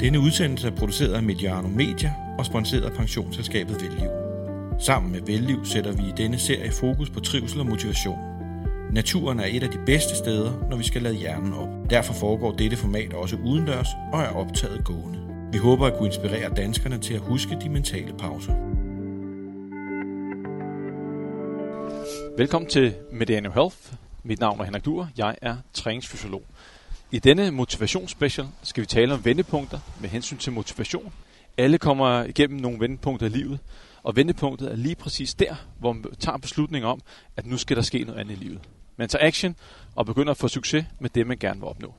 Denne udsendelse er produceret af Mediano Media og sponsoreret af pensionsselskabet Velliv. Sammen med Velliv sætter vi i denne serie fokus på trivsel og motivation. Naturen er et af de bedste steder, når vi skal lade hjernen op. Derfor foregår dette format også udendørs og er optaget gående. Vi håber at kunne inspirere danskerne til at huske de mentale pauser. Velkommen til Mediano Health. Mit navn er Henrik Duer. Jeg er træningsfysiolog. I denne Motivations Special skal vi tale om vendepunkter med hensyn til motivation. Alle kommer igennem nogle vendepunkter i livet, og vendepunktet er lige præcis der, hvor man tager beslutning om, at nu skal der ske noget andet i livet. Man tager action og begynder at få succes med det, man gerne vil opnå.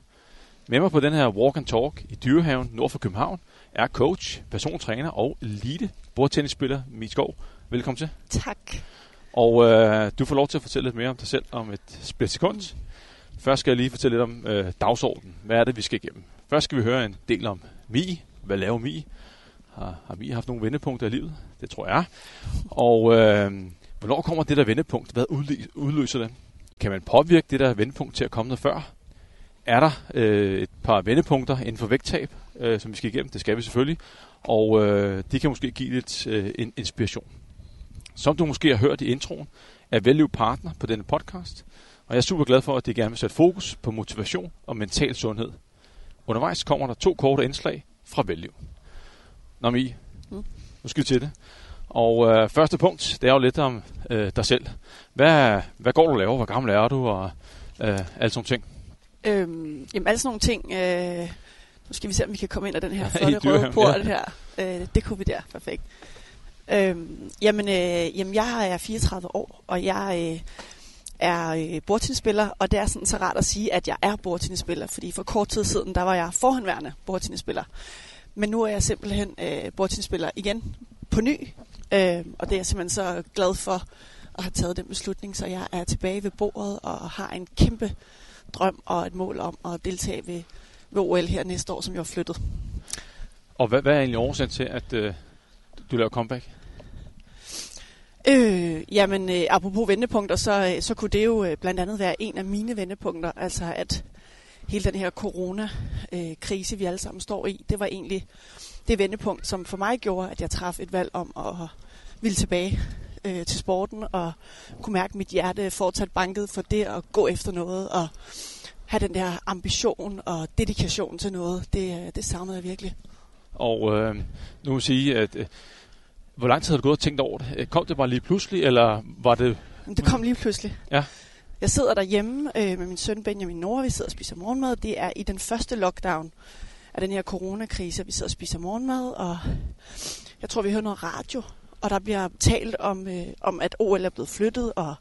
Med mig på den her walk and talk i Dyrehaven nord for København er coach, persontræner og elite bordtennisspiller Mie Skov. Velkommen til. Tak. Og du får lov til at fortælle lidt mere om dig selv om et splitsekund. Først skal jeg lige fortælle lidt om dagsordenen. Hvad er det, vi skal igennem? Først skal vi høre en del om Mie. Hvad laver Mie? Har Mie haft nogle vendepunkter i livet? Det tror jeg. Og hvornår kommer det der vendepunkt? Hvad udløser det? Kan man påvirke det der vendepunkt til at komme noget før? Er der et par vendepunkter inden for vægttab, som vi skal igennem? Det skal vi selvfølgelig. Og de kan måske give lidt inspiration. Som du måske har hørt i introen, er Velliv partner på denne podcast. Og jeg er super glad for, at de gerne vil sætte fokus på motivation og mental sundhed. Undervejs kommer der 2 korte indslag fra Velliv. Nå, Mie, nu skal vi til det. Og første punkt, det er jo lidt om dig selv. Hvad går du og laver? Hvor gammel er du? Og alt sådan ting. Jamen, alle sådan nogle ting. Nu skal vi se, om vi kan komme ind af den her flotte røde port her. Det kunne vi der. Perfekt. Jamen, jeg er 34 år, og jeg... er bordtennisspiller, og det er sådan så rart at sige, at jeg er bordtennisspiller, fordi for kort tid siden, der var jeg forhenværende bordtennisspiller. Men nu er jeg simpelthen bordtennisspiller igen på ny, og det er jeg simpelthen så glad for at have taget den beslutning, så jeg er tilbage ved bordet og har en kæmpe drøm og et mål om at deltage ved OL her næste år, som jeg har flyttet. Og hvad er egentlig årsagen til, at du laver comeback? Apropos vendepunkter, så kunne det jo blandt andet være en af mine vendepunkter, altså at hele den her corona-krise, vi alle sammen står i, det var egentlig det vendepunkt, som for mig gjorde, at jeg traf et valg om at ville tilbage til sporten, og kunne mærke, at mit hjerte fortsat bankede for det at gå efter noget, og have den der ambition og dedikation til noget, det savnede jeg virkelig. Og nu må jeg sige, at... Hvor lang tid har du gået og tænkt over det? Kom det bare lige pludselig, eller var det... Det kom lige pludselig. Ja. Jeg sidder derhjemme med min søn Benjamin og Nora. Vi sidder og spiser morgenmad. Det er i den første lockdown af den her coronakrise. Vi sidder og spiser morgenmad, og jeg tror, vi hører noget radio. Og der bliver talt om at OL er blevet flyttet, og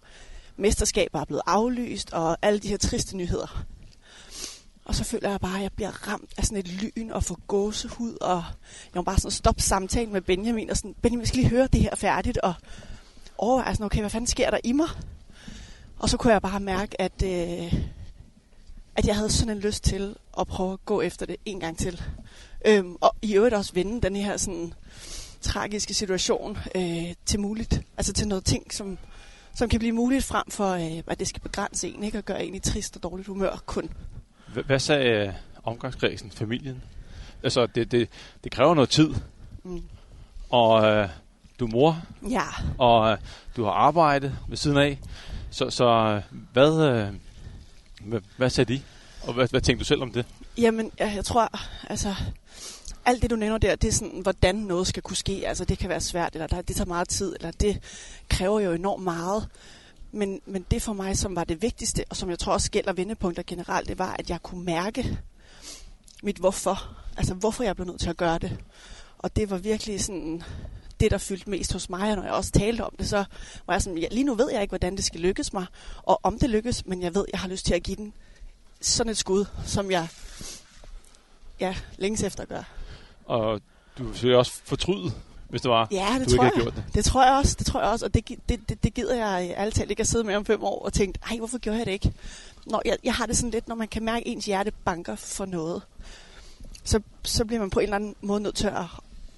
mesterskaber er blevet aflyst, og alle de her triste nyheder. Og så føler jeg bare, at jeg bliver ramt af sådan et lyn og får gåsehud. Og jeg må bare sådan stoppe samtalen med Benjamin. Og sådan, Benjamin, skal lige høre det her færdigt. Og overveje sådan, okay, hvad fanden sker der i mig? Og så kunne jeg bare mærke, at jeg havde sådan en lyst til at prøve at gå efter det en gang til. Og i øvrigt også vende den her sådan tragiske situation til muligt. Altså til noget ting, som kan blive muligt frem for, at det skal begrænse en. Ikke? Og gøre en i trist og dårligt humør kun. Hvad sagde omgangskredsen, familien? Altså, det kræver noget tid. Mm. Og du er mor. Ja. Og du har arbejdet ved siden af. Så hvad sagde de? Og hvad tænkte du selv om det? Jamen, jeg tror, altså... Alt det, du nævner der, det er sådan, hvordan noget skal kunne ske. Altså, det kan være svært, eller det tager meget tid, eller det kræver jo enormt meget. Men det for mig, som var det vigtigste, og som jeg tror også gælder vendepunkter generelt, det var, at jeg kunne mærke mit hvorfor. Altså, hvorfor jeg blev nødt til at gøre det. Og det var virkelig sådan det, der fyldte mest hos mig. Og når jeg også talte om det, så var jeg sådan, ja, lige nu ved jeg ikke, hvordan det skal lykkes mig. Og om det lykkes, men jeg ved, jeg har lyst til at give den sådan et skud, som jeg længes efter gør. Og du vil også fortryde. Hvis det var, ja, det du tror ikke havde gjort det. Det tror jeg også, og det gider jeg ærligt talt ikke at sidde med om 5 år og tænke, ej, hvorfor gjorde jeg det ikke? Nå, jeg har det sådan lidt, når man kan mærke, at ens hjerte banker for noget, så bliver man på en eller anden måde nødt til at,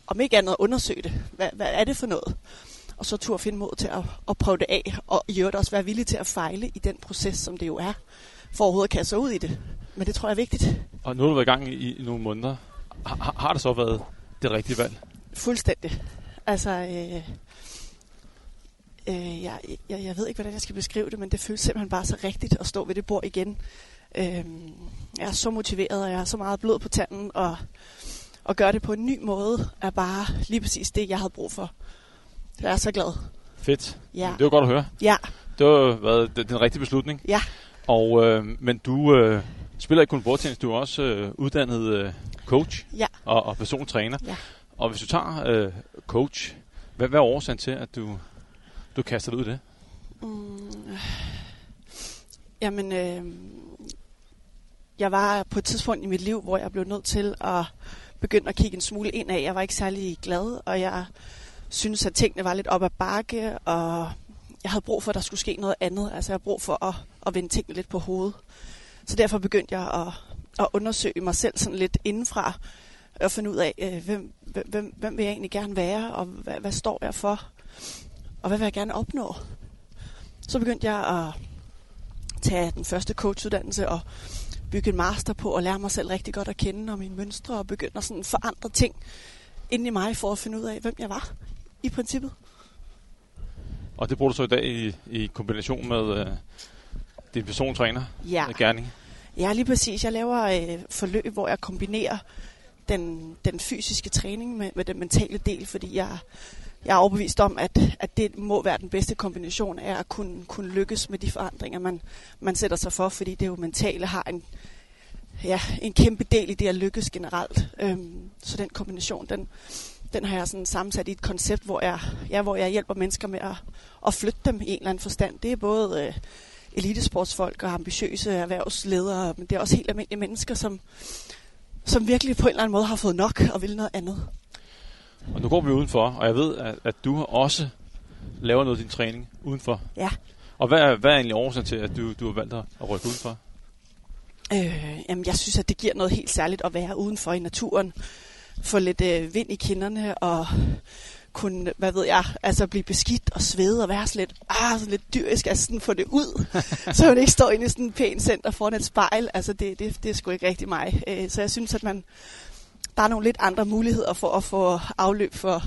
om ikke andet, undersøge det. Hvad er det for noget? Og så turde finde mod til at prøve det af, og i øvrigt også være villig til at fejle i den proces, som det jo er, for overhovedet at kaste sig ud i det. Men det tror jeg er vigtigt. Og nu har du været i gang i nogle måneder. Har det så været det rigtige valg? Fuldstændig. Altså, jeg ved ikke, hvordan jeg skal beskrive det, men det føles simpelthen bare så rigtigt at stå ved det bord igen. Jeg er så motiveret, og jeg har så meget blod på tanden, og at gøre det på en ny måde er bare lige præcis det, jeg havde brug for. Jeg er så glad. Fedt. Ja. Det var godt at høre. Ja. Det har været den rigtige beslutning. Ja. Og, men du spiller ikke kun bordtennis, du er også uddannet coach ja. og personlig træner. Ja. Og hvis du tager coach, hvad er årsagen til, at du kaster dig ud i det? Jamen, jeg var på et tidspunkt i mit liv, hvor jeg blev nødt til at begynde at kigge en smule indad. Jeg var ikke særlig glad, og jeg synes, at tingene var lidt op ad bakke, og jeg havde brug for, at der skulle ske noget andet. Altså, jeg havde brug for at vende tingene lidt på hovedet. Så derfor begyndte jeg at undersøge mig selv sådan lidt indenfra, og finde ud af, hvem vil jeg egentlig gerne være, og hvad står jeg for, og hvad vil jeg gerne opnå. Så begyndte jeg at tage den første coachuddannelse, og bygge en master på, og lære mig selv rigtig godt at kende, og mine mønstre, og begynde at sådan forandre ting inde i mig, for at finde ud af, hvem jeg var, i princippet. Og det bruger du så i dag i kombination med din persontræner? Ja. Gerning. Ja, lige præcis. Jeg laver forløb, hvor jeg kombinerer den fysiske træning med den mentale del, fordi jeg er overbevist om, at det må være den bedste kombination af at kunne lykkes med de forandringer, man sætter sig for, fordi det jo mentale har en kæmpe del i det at lykkes generelt. Så den kombination, den har jeg sådan sammensat i et koncept, hvor jeg hjælper mennesker med at flytte dem i en eller anden forstand. Det er både elitesportsfolk og ambitiøse erhvervsledere, men det er også helt almindelige mennesker, som virkelig på en eller anden måde har fået nok og vil noget andet. Og nu går vi udenfor, og jeg ved, at du også laver noget af din træning udenfor. Ja. Og hvad er egentlig årsagen til, at du har valgt at rykke udenfor? Jamen, jeg synes, at det giver noget helt særligt at være udenfor i naturen. Få lidt vind i kinderne og kunne, hvad ved jeg, altså blive beskidt og svede og være sådan lidt, sådan lidt dyrisk, altså sådan få det ud. Så man ikke står inde i sådan en pæn center foran et spejl. Altså, det er sgu ikke rigtig mig. Så jeg synes, at der er nogle lidt andre muligheder for at få afløb for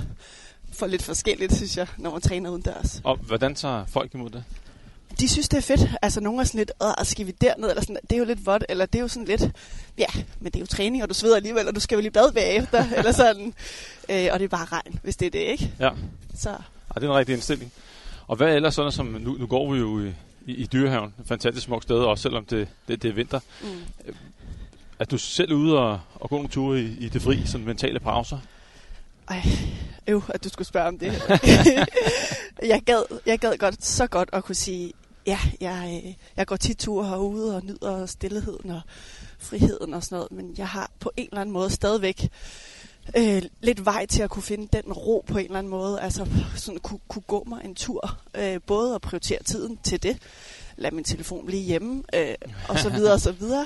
lidt forskelligt, synes jeg, når man træner udendørs. Og hvordan tager folk imod det? De synes, det er fedt. Altså, nogle er sådan lidt, skal vi derned? Eller sådan, det er jo lidt vådt, eller det er jo sådan lidt, ja, men det er jo træning, og du sveder alligevel, og du skal jo lige bade bagefter, eller sådan. Og det er bare regn, hvis det er det, ikke? Ja. Så. Det er en rigtig indstilling. Og hvad ellers sådan, som nu går vi jo i Dyrehaven, et fantastisk smukt sted, også selvom det er vinter. Mm. At du selv er ude og gå nogle ture i det fri, sådan mentale pauser? Ej, at du skulle spørge om det. Jeg gad godt, så godt at kunne sige, ja, jeg går tit ture herude og nyder stillheden og friheden og sådan noget, men jeg har på en eller anden måde stadigvæk lidt vej til at kunne finde den ro på en eller anden måde, altså sådan kunne gå mig en tur, både at prioritere tiden til det, lad min telefon blive hjemme, og så videre og så videre.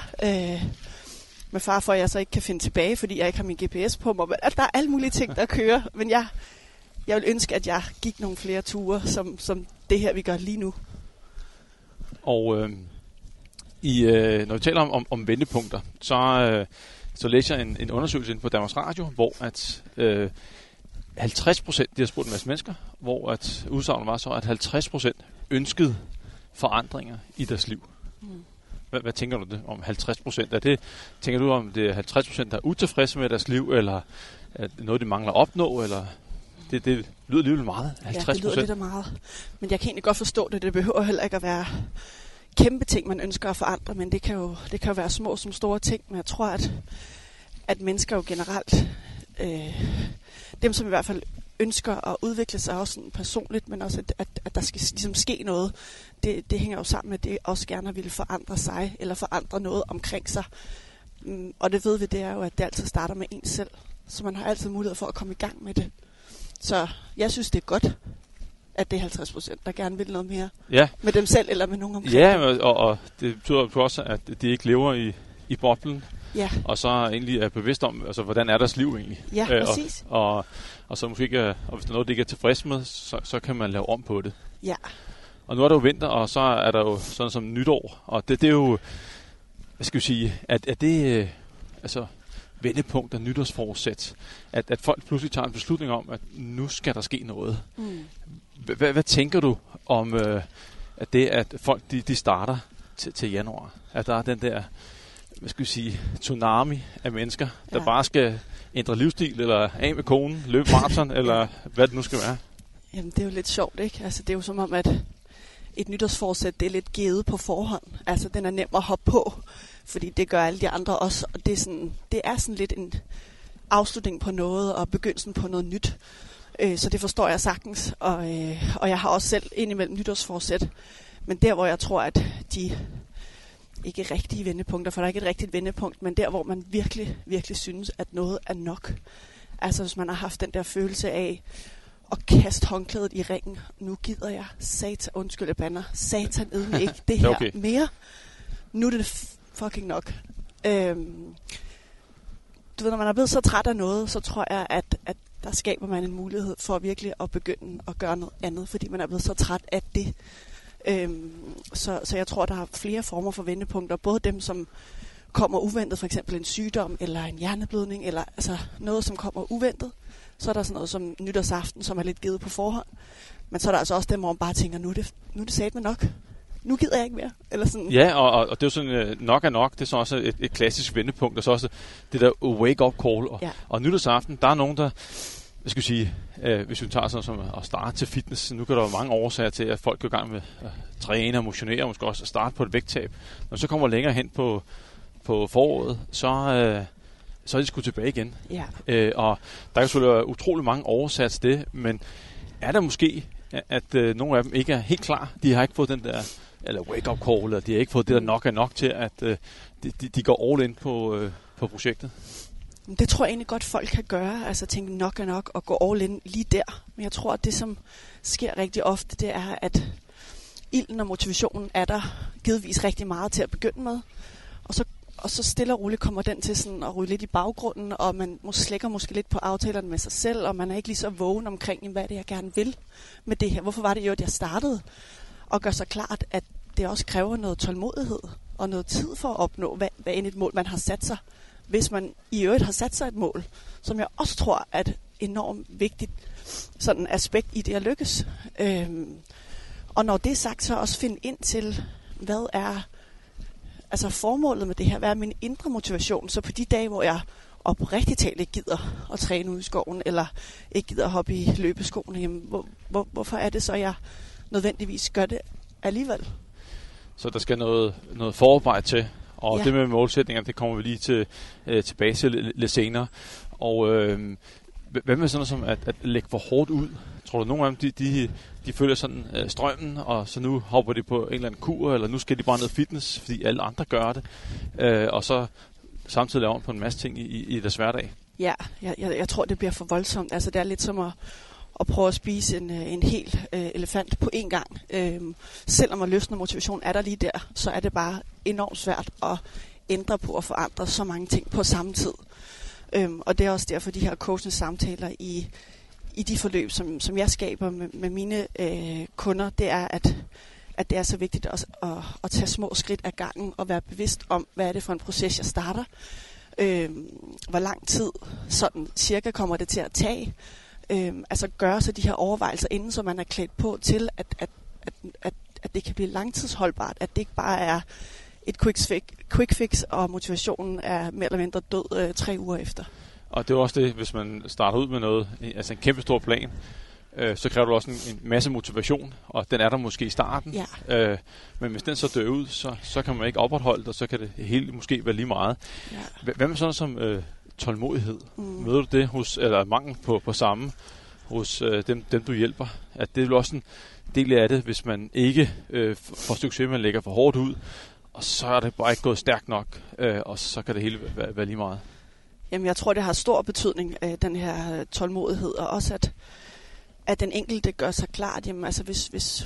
Med far for, at jeg så ikke kan finde tilbage, fordi jeg ikke har min GPS på mig. Men der er alle mulige ting, der kører. Men jeg vil ønske, at jeg gik nogle flere ture, som det her, vi gør lige nu. Og når vi taler om vendepunkter, så læser jeg en undersøgelse inde på Danmarks Radio, hvor at 50%, de har spurgt en masse mennesker, hvor at udsagnet var så, at 50% ønskede forandringer i deres liv. Mm. Hvad tænker du det om 50%? Tænker du om det er 50%, der er utilfredse med deres liv, eller at noget, de mangler at opnå, eller det lyder alligevel meget, 50%? Ja, det lyder lidt meget, men jeg kan egentlig godt forstå det. Det behøver heller ikke at være kæmpe ting, man ønsker at forandre, men det kan jo være små som store ting, men jeg tror, at mennesker jo generelt, dem som i hvert fald ønsker at udvikle sig også sådan personligt, men også at der skal ligesom ske noget. Det hænger jo sammen med, at det også gerne vil forandre sig, eller forandre noget omkring sig. Og det ved vi, det er jo, at det altid starter med en selv. Så man har altid mulighed for at komme i gang med det. Så jeg synes, det er godt, at det er 50%, der gerne vil noget mere med dem selv, eller med nogen omkring. Ja, og det betyder jo også, at de ikke lever i boblen. Ja. Og så egentlig er bevidst om, altså, hvordan er deres liv egentlig. Ja, præcis. Og så måske ikke, og hvis der er noget, det ikke er tilfreds med, så kan man lave om på det. Ja. Og nu er der jo vinter, og så er der jo sådan som nytår. Og det er jo, hvad skal vi sige, at det, altså, vendepunkt og nytårsforsæt. At folk pludselig tager en beslutning om, at nu skal der ske noget. Hvad tænker du om at det, at folk de starter til januar? At der er den der, hvad skal vi sige, tsunami af mennesker, der bare skal ændre livsstil, eller af med konen, løbe maraton, eller hvad det nu skal være? Jamen, det er jo lidt sjovt, ikke? Altså, det er jo som om, at et nytårsforsæt, det er lidt givet på forhånd. Altså, den er nem at hoppe på, fordi det gør alle de andre også. Og det er sådan lidt en afslutning på noget, og begyndelsen på noget nyt. Så det forstår jeg sagtens. Og jeg har også selv indimellem nytårsforsæt. Men der, hvor jeg tror, at de ikke rigtige vendepunkter, for der er ikke et rigtigt vendepunkt, men der, hvor man virkelig, virkelig synes, at noget er nok. Altså, hvis man har haft den der følelse af og kaste håndklædet i ringen. Nu gider jeg satan edme ikke det her mere. Nu er det fucking nok. Du ved, når man er blevet så træt af noget, så tror jeg, at der skaber man en mulighed for virkelig at begynde at gøre noget andet, fordi man er blevet så træt af det. Så jeg tror, der er flere former for vendepunkter. Både dem, som kommer uventet, for eksempel en sygdom, eller en hjerneblødning, eller altså noget, som kommer uventet. Så er der sådan noget som nytårsaften, som er lidt givet på forhånd. Men så er der altså også dem, hvor man bare tænker, nu er det satme nok. Nu gider jeg ikke mere. Eller sådan. Ja, og det er jo sådan, nok er nok. Det er så også et klassisk vendepunkt. Og så også det der wake-up call. Og nytårsaften, der er nogen, der... Hvad skal vi sige, hvis vi tager sådan som at starte til fitness, nu kan der jo mange årsager til, at folk går i gang med at træne og motionere, og måske også at starte på et vægttab. Når så kommer længere hen på foråret, så er de sgu tilbage igen. Ja. Og der kan selvfølgelig være utrolig mange årsager til det, men er der måske, at nogle af dem ikke er helt klar? De har ikke fået den der eller wake-up call, eller de har ikke fået det, der nok er nok til, at de går all in på projektet. Det tror jeg egentlig godt, folk kan gøre. Altså tænke nok er nok og gå all in lige der. Men jeg tror, at det, som sker rigtig ofte, det er, at ilden og motivationen er der givetvis rigtig meget til at begynde med. Og så stille og roligt kommer den til sådan at ryge lidt i baggrunden, og man slækker måske lidt på aftalerne med sig selv, og man er ikke lige så vågen omkring, hvad det er, jeg gerne vil med det her. Hvorfor var det jo, at jeg startede? Og gør sig klart, at det også kræver noget tålmodighed og noget tid for at opnå, hvad end et mål, man har sat sig. Hvis man i øvrigt har sat sig et mål, som jeg også tror er et enormt vigtigt sådan aspekt i det at lykkes. Og når det er sagt, så også finde ind til, hvad er altså formålet med det her? Hvad er min indre motivation? Så på de dage, hvor jeg oprigtigt talt ikke gider at træne ude i skoven, eller ikke gider at hoppe i løbeskoene, jamen, hvorfor er det så, jeg nødvendigvis gør det alligevel? Så der skal noget forarbejde til. Og det med målsætninger, det kommer vi lige tilbage til lidt senere. Og hvad med sådan noget som at lægge for hårdt ud? Tror du, nogle af dem, de følger sådan strømmen, og så nu hopper de på en eller anden kur, eller nu skal de bare ned fitness, fordi alle andre gør det. Og så samtidig laver man på en masse ting i deres hverdag. Ja, jeg tror, det bliver for voldsomt. Altså, det er lidt som at prøve at spise en hel elefant på én gang. Selvom lysten og motivation er der lige der, så er det bare enormt svært at ændre på og forandre så mange ting på samme tid. Og det er også derfor, de her coachende samtaler i de forløb, som jeg skaber med mine kunder, det er, at det er så vigtigt også at tage små skridt ad gangen og være bevidst om, hvad er det for en proces, jeg starter. Hvor lang tid sådan cirka kommer det til at tage. Altså gøre så de her overvejelser inden, så man er klædt på til, at det kan blive langtidsholdbart. At det ikke bare er et quick fix, og motivationen er mere eller mindre død 3 uger efter. Og det er også det, hvis man starter ud med noget, altså en kæmpe stor plan, så kræver du også en masse motivation, og den er der måske i starten. Ja. Men hvis den så dør ud, så kan man ikke opretholde det, og så kan det hele måske være lige meget. Ja. Hvad med sådan som... tålmodighed. Møder du det hos, eller mangel på samme hos dem du hjælper? At det er også en del af det, hvis man ikke får succes, man lægger for hårdt ud, og så er det bare ikke gået stærkt nok, og så kan det hele være lige meget. Jamen, jeg tror, det har stor betydning, den her tålmodighed, og også at den enkelte gør sig klart, jamen, altså,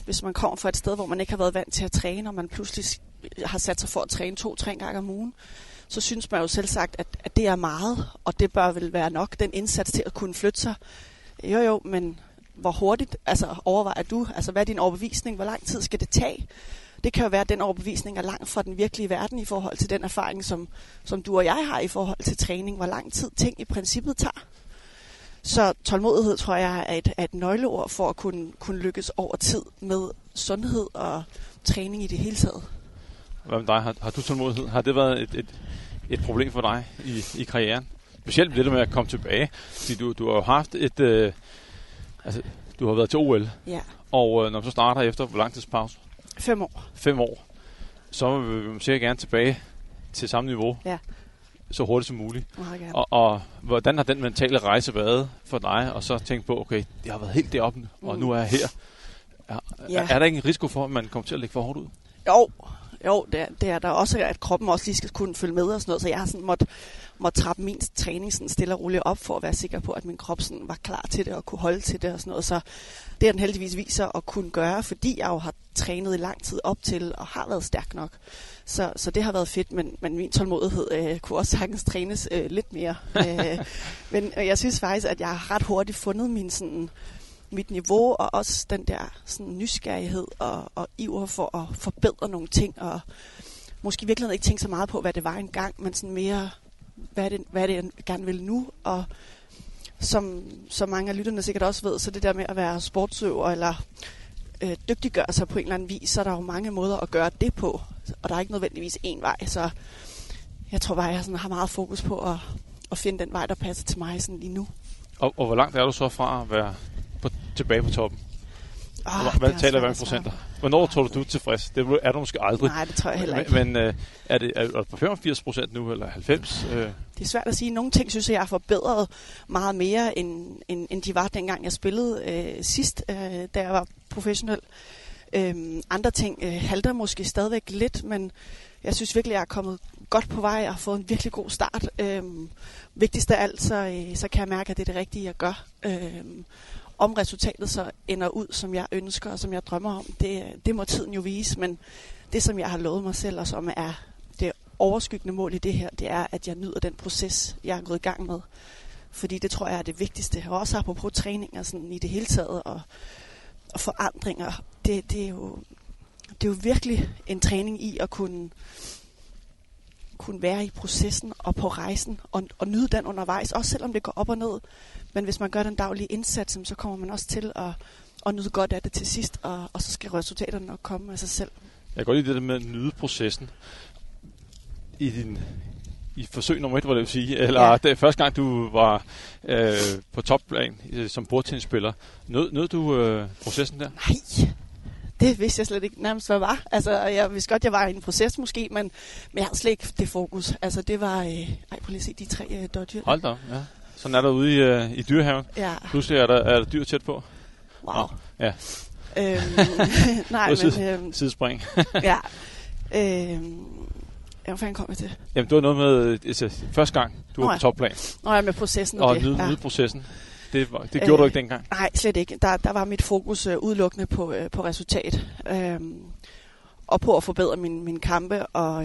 hvis man kommer fra et sted, hvor man ikke har været vant til at træne, og man pludselig har sat sig for at træne 2-3 gange om ugen, så synes man jo selv sagt, at det er meget, og det bør vel være nok, den indsats til at kunne flytte sig. Jo, men hvor hurtigt, altså overvejer du, altså hvad er din overbevisning, hvor lang tid skal det tage? det kan jo være, at den overbevisning er langt fra den virkelige verden i forhold til den erfaring, som du og jeg har i forhold til træning, hvor lang tid ting i princippet tager. Så tålmodighed, tror jeg, er et nøgleord for at kunne lykkes over tid med sundhed og træning i det hele taget. Hvad med dig? Har du tålmodighed? Har det været et problem for dig i karrieren? Specielt det med at komme tilbage, fordi du har jo haft du har været til OL, ja. Og når man så starter efter, hvor lang tidspause? 5 år. 5 år. Så vil man sikkert gerne tilbage til samme niveau, ja. Så hurtigt som muligt. Og hvordan har den mentale rejse været for dig, og så tænke på, okay, det har været helt deroppe, og nu er jeg her. Ja. Er der ikke en risiko for, at man kommer til at lægge for hårdt ud? Jo, det er der også, at kroppen også lige skal kunne følge med og sådan noget, så jeg har sådan måtte trappe min træning sådan stille og roligt op, for at være sikker på, at min krop sådan var klar til det og kunne holde til det og sådan noget. Så det er den heldigvis viser at kunne gøre, fordi jeg jo har trænet i lang tid op til og har været stærk nok. Så det har været fedt, men min tålmodighed kunne også sagtens trænes lidt mere. Men jeg synes faktisk, at jeg har ret hurtigt fundet mit niveau, og også den der sådan nysgerrighed og iver for at forbedre nogle ting, og måske virkelig ikke tænke så meget på, hvad det var engang, men sådan mere, hvad er det jeg gerne vil nu, og som mange af lytterne sikkert også ved, så det der med at være sportsøver, eller dygtiggøre sig på en eller anden vis, så er der jo mange måder at gøre det på, og der er ikke nødvendigvis én vej, så jeg tror bare, jeg sådan har meget fokus på at finde den vej, der passer til mig sådan lige nu. Og hvor langt er du så fra at være tilbage på toppen? Hvad taler vi om procenter? Hvornår tror du er tilfreds? Det er du måske aldrig. Nej, det tror jeg heller ikke. Men er det på 85% nu, eller 90%? Det er svært at sige. Nogle ting synes jeg har forbedret meget mere, end de var dengang jeg spillede sidst, da jeg var professionel. Andre ting halter måske stadigvæk lidt, men jeg synes virkelig, jeg er kommet godt på vej og har fået en virkelig god start. Vigtigst af alt, så kan jeg mærke, at det er det rigtige, jeg gør. Om resultatet så ender ud, som jeg ønsker og som jeg drømmer om, det må tiden jo vise, men det, som jeg har lovet mig selv, og som er det overskyggende mål i det her, det er, at jeg nyder den proces, jeg er gået i gang med. Fordi det tror jeg er det vigtigste. Og også apropos træninger sådan i det hele taget og forandringer. Det er jo virkelig en træning i at kunne være i processen og på rejsen og nyde den undervejs, også selvom det går op og ned. Men hvis man gør den daglige indsats, så kommer man også til at nyde godt af det til sidst, og så skal resultaterne nok komme af sig selv. Jeg går lige det der med at nyde processen. I forsøg nummer 1, var det vil sige, eller ja. Det første gang, du var på topplan som bordtennisspiller, nød du processen der? Nej, det vidste jeg slet ikke nærmest, hvad var. Altså, jeg vidste godt, jeg var i en proces måske, men jeg havde slet ikke det fokus. Altså, det var... prøv lige at se de 3 dårdyr. Hold da, ja. Sådan er der ude i Dyrehaven. Ja. Pludselig er der dyr tæt på. Wow. Nå, ja. Nej, men... Sidespring. Ja. Hvor fanden kom jeg til? Jamen, det var noget med... Altså, første gang, du var på topplan. Nå ja, med processen. Og nyde processen. Det gjorde du ikke dengang? Nej, slet ikke. Der var mit fokus udelukkende på resultat. Og på at forbedre min kampe. Og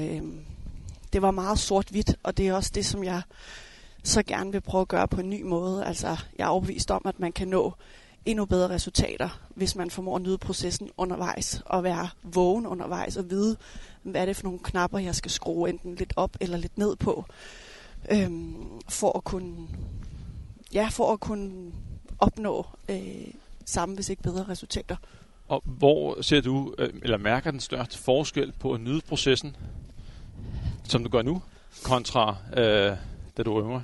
det var meget sort-hvidt. Og det er også det, som jeg så gerne vil prøve at gøre på en ny måde. Altså, jeg er overbevist om, at man kan nå endnu bedre resultater, hvis man formår at nyde processen undervejs. Og være vågen undervejs. Og vide, hvad er det for nogle knapper, jeg skal skrue enten lidt op eller lidt ned på. For at kunne opnå samme, hvis ikke bedre resultater. Og hvor ser du, eller mærker den største forskel på at nyde processen, som du gør nu, kontra da du øver?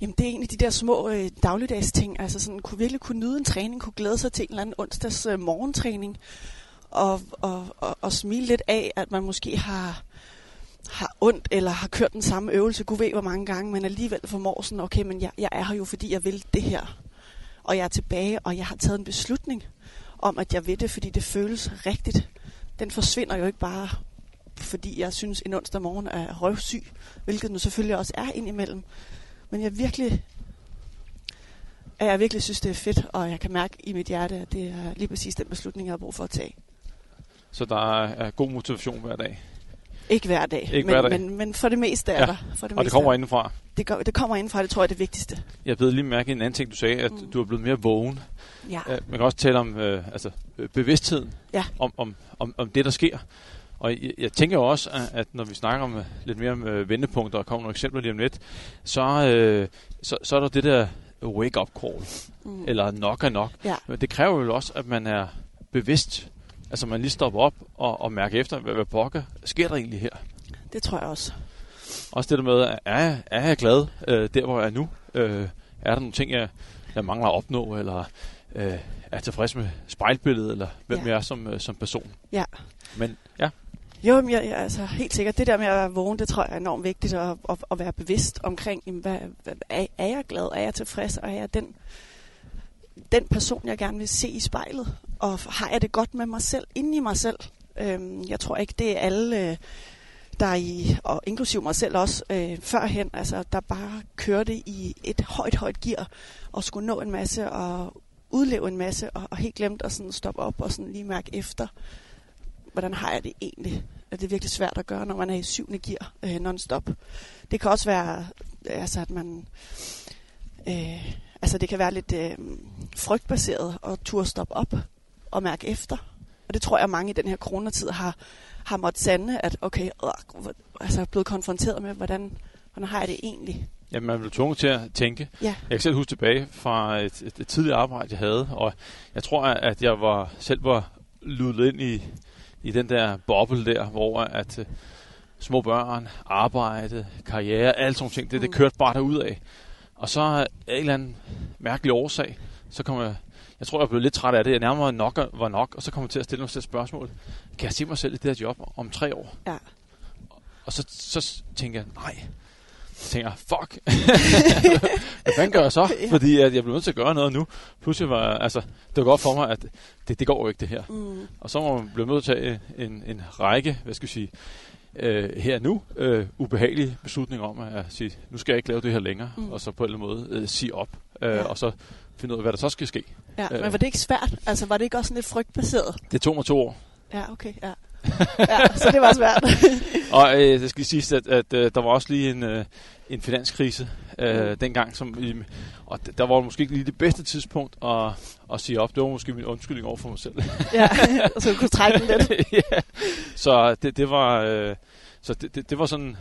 Jamen det er egentlig de der små dagligdags ting, altså sådan virkelig kunne nyde en træning, kunne glæde sig til en eller anden onsdags morgentræning, og smile lidt af, at man måske har ondt, eller har kørt den samme øvelse, gud ved hvor mange gange, men alligevel formår sådan, okay, men jeg er her jo, fordi jeg vil det her. Og jeg er tilbage, og jeg har taget en beslutning om, at jeg vil det, fordi det føles rigtigt. Den forsvinder jo ikke bare, fordi jeg synes, en onsdag morgen er røvsyg, hvilket nu selvfølgelig også er indimellem. Men jeg virkelig synes, det er fedt, og jeg kan mærke i mit hjerte, at det er lige præcis den beslutning, jeg har brug for at tage. Så der er god motivation hver dag? Ikke hver dag, men for det meste er der. For det og meste det kommer indenfra. Det kommer indenfra, det tror jeg er det vigtigste. Jeg blev lige mærke en anden ting, du sagde, at du er blevet mere vågen. Ja. Man kan også tale om bevidstheden, om det, der sker. Og jeg tænker jo også, at når vi snakker om lidt mere om vendepunkter, og kommer nogle eksempler lige om lidt, så er der det der wake-up call, eller nok er nok. Ja. Men det kræver jo også, at man er bevidst. Altså man lige stopper op og mærker efter, hvad pokker sker der egentlig her? Det tror jeg også. Også det der med, er jeg glad der, hvor jeg er nu? Er der nogle ting, jeg mangler at opnå, eller er tilfreds med spejlbilledet, eller hvem jeg er som person? Ja. Men ja. Jo, men jeg, altså helt sikkert. Det der med at være vågen, det tror jeg er enormt vigtigt at være bevidst omkring. Jamen, hvad, er jeg glad? Er jeg tilfreds? Og er jeg den person, jeg gerne vil se i spejlet? Og har jeg det godt med mig selv, inde i mig selv? Jeg tror ikke, det er alle, der i, og inklusive mig selv også, førhen, altså, der bare kørte i et højt gear, og skulle nå en masse, og udleve en masse, og helt glemt at sådan stoppe op, og sådan lige mærke efter, hvordan har jeg det egentlig? Det er virkelig svært at gøre, når man er i 7. gear non-stop. Det kan også være, altså, at man... Altså det kan være lidt frygtbaseret at turde stoppe op og mærke efter. Og det tror jeg, mange i den her coronatid har måttet sande, at okay, altså blevet konfronteret med, hvordan har jeg det egentlig? Jamen man blev tvunget til at tænke. Ja. Jeg kan selv huske tilbage fra et tidligere arbejde, jeg havde, og jeg tror, at jeg selv var lullet ind i den der boble der, hvor at små børn, arbejde, karriere, alle sådan ting, det kørte bare derudad. Og så af en eller anden mærkelig årsag, så kom jeg tror, jeg blev lidt træt af det. Jeg nærmere nok var nok, og så kom jeg til at stille nogle spørgsmål. Kan jeg se mig selv i det her job om 3 år? Ja. Og så tænker jeg, nej. Så tænker jeg, fuck. Hvad gør jeg så? Ja. Fordi jeg blev nødt til at gøre noget nu. Pludselig var, altså, det var godt for mig, at det går jo ikke det her. Mm. Og så må man blive nødt til at tage en række, hvad skal jeg sige, her nu ubehagelige beslutning om at sige, nu skal jeg ikke lave det her længere, og så på en eller anden måde sige op, og så finde ud af, hvad der så skal ske. Ja, men var det ikke svært? Altså var det ikke også sådan lidt frygtbaseret? Det tog mig 2 år. Ja, okay, ja. Ja, så det var svært. Og det skal siges, at der var også lige en finanskrise dengang, og der var måske ikke lige det bedste tidspunkt at sige op. Det var måske min undskyldning over for mig selv. Ja, så du kunne trække den lidt. Ja. Så det var sådan...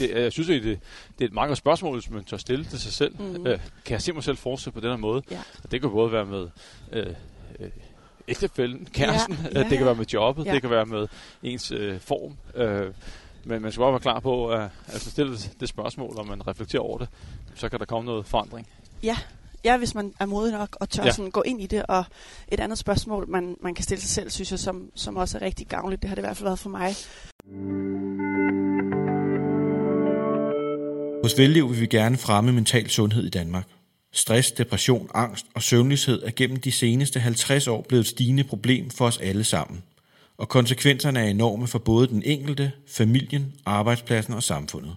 Jeg synes jo, det er et meget godt spørgsmål, hvis man tør stille det sig selv. Mm. Kan jeg se mig selv fortsætte på den her måde? Ja. Og det kan både være med... ægtefælden, kæresten, det kan være med jobbet, det kan være med ens form. Men man skal bare være klar på at stille det spørgsmål, og man reflekterer over det, så kan der komme noget forandring. Ja, hvis man er modig nok og tør sådan gå ind i det. Og et andet spørgsmål, man kan stille sig selv, synes jeg, som også er rigtig gavnligt. Det har det i hvert fald været for mig. Hos Velliv vil vi gerne fremme mental sundhed i Danmark. Stress, depression, angst og søvnløshed er gennem de seneste 50 år blevet et stigende problem for os alle sammen. Og konsekvenserne er enorme for både den enkelte, familien, arbejdspladsen og samfundet.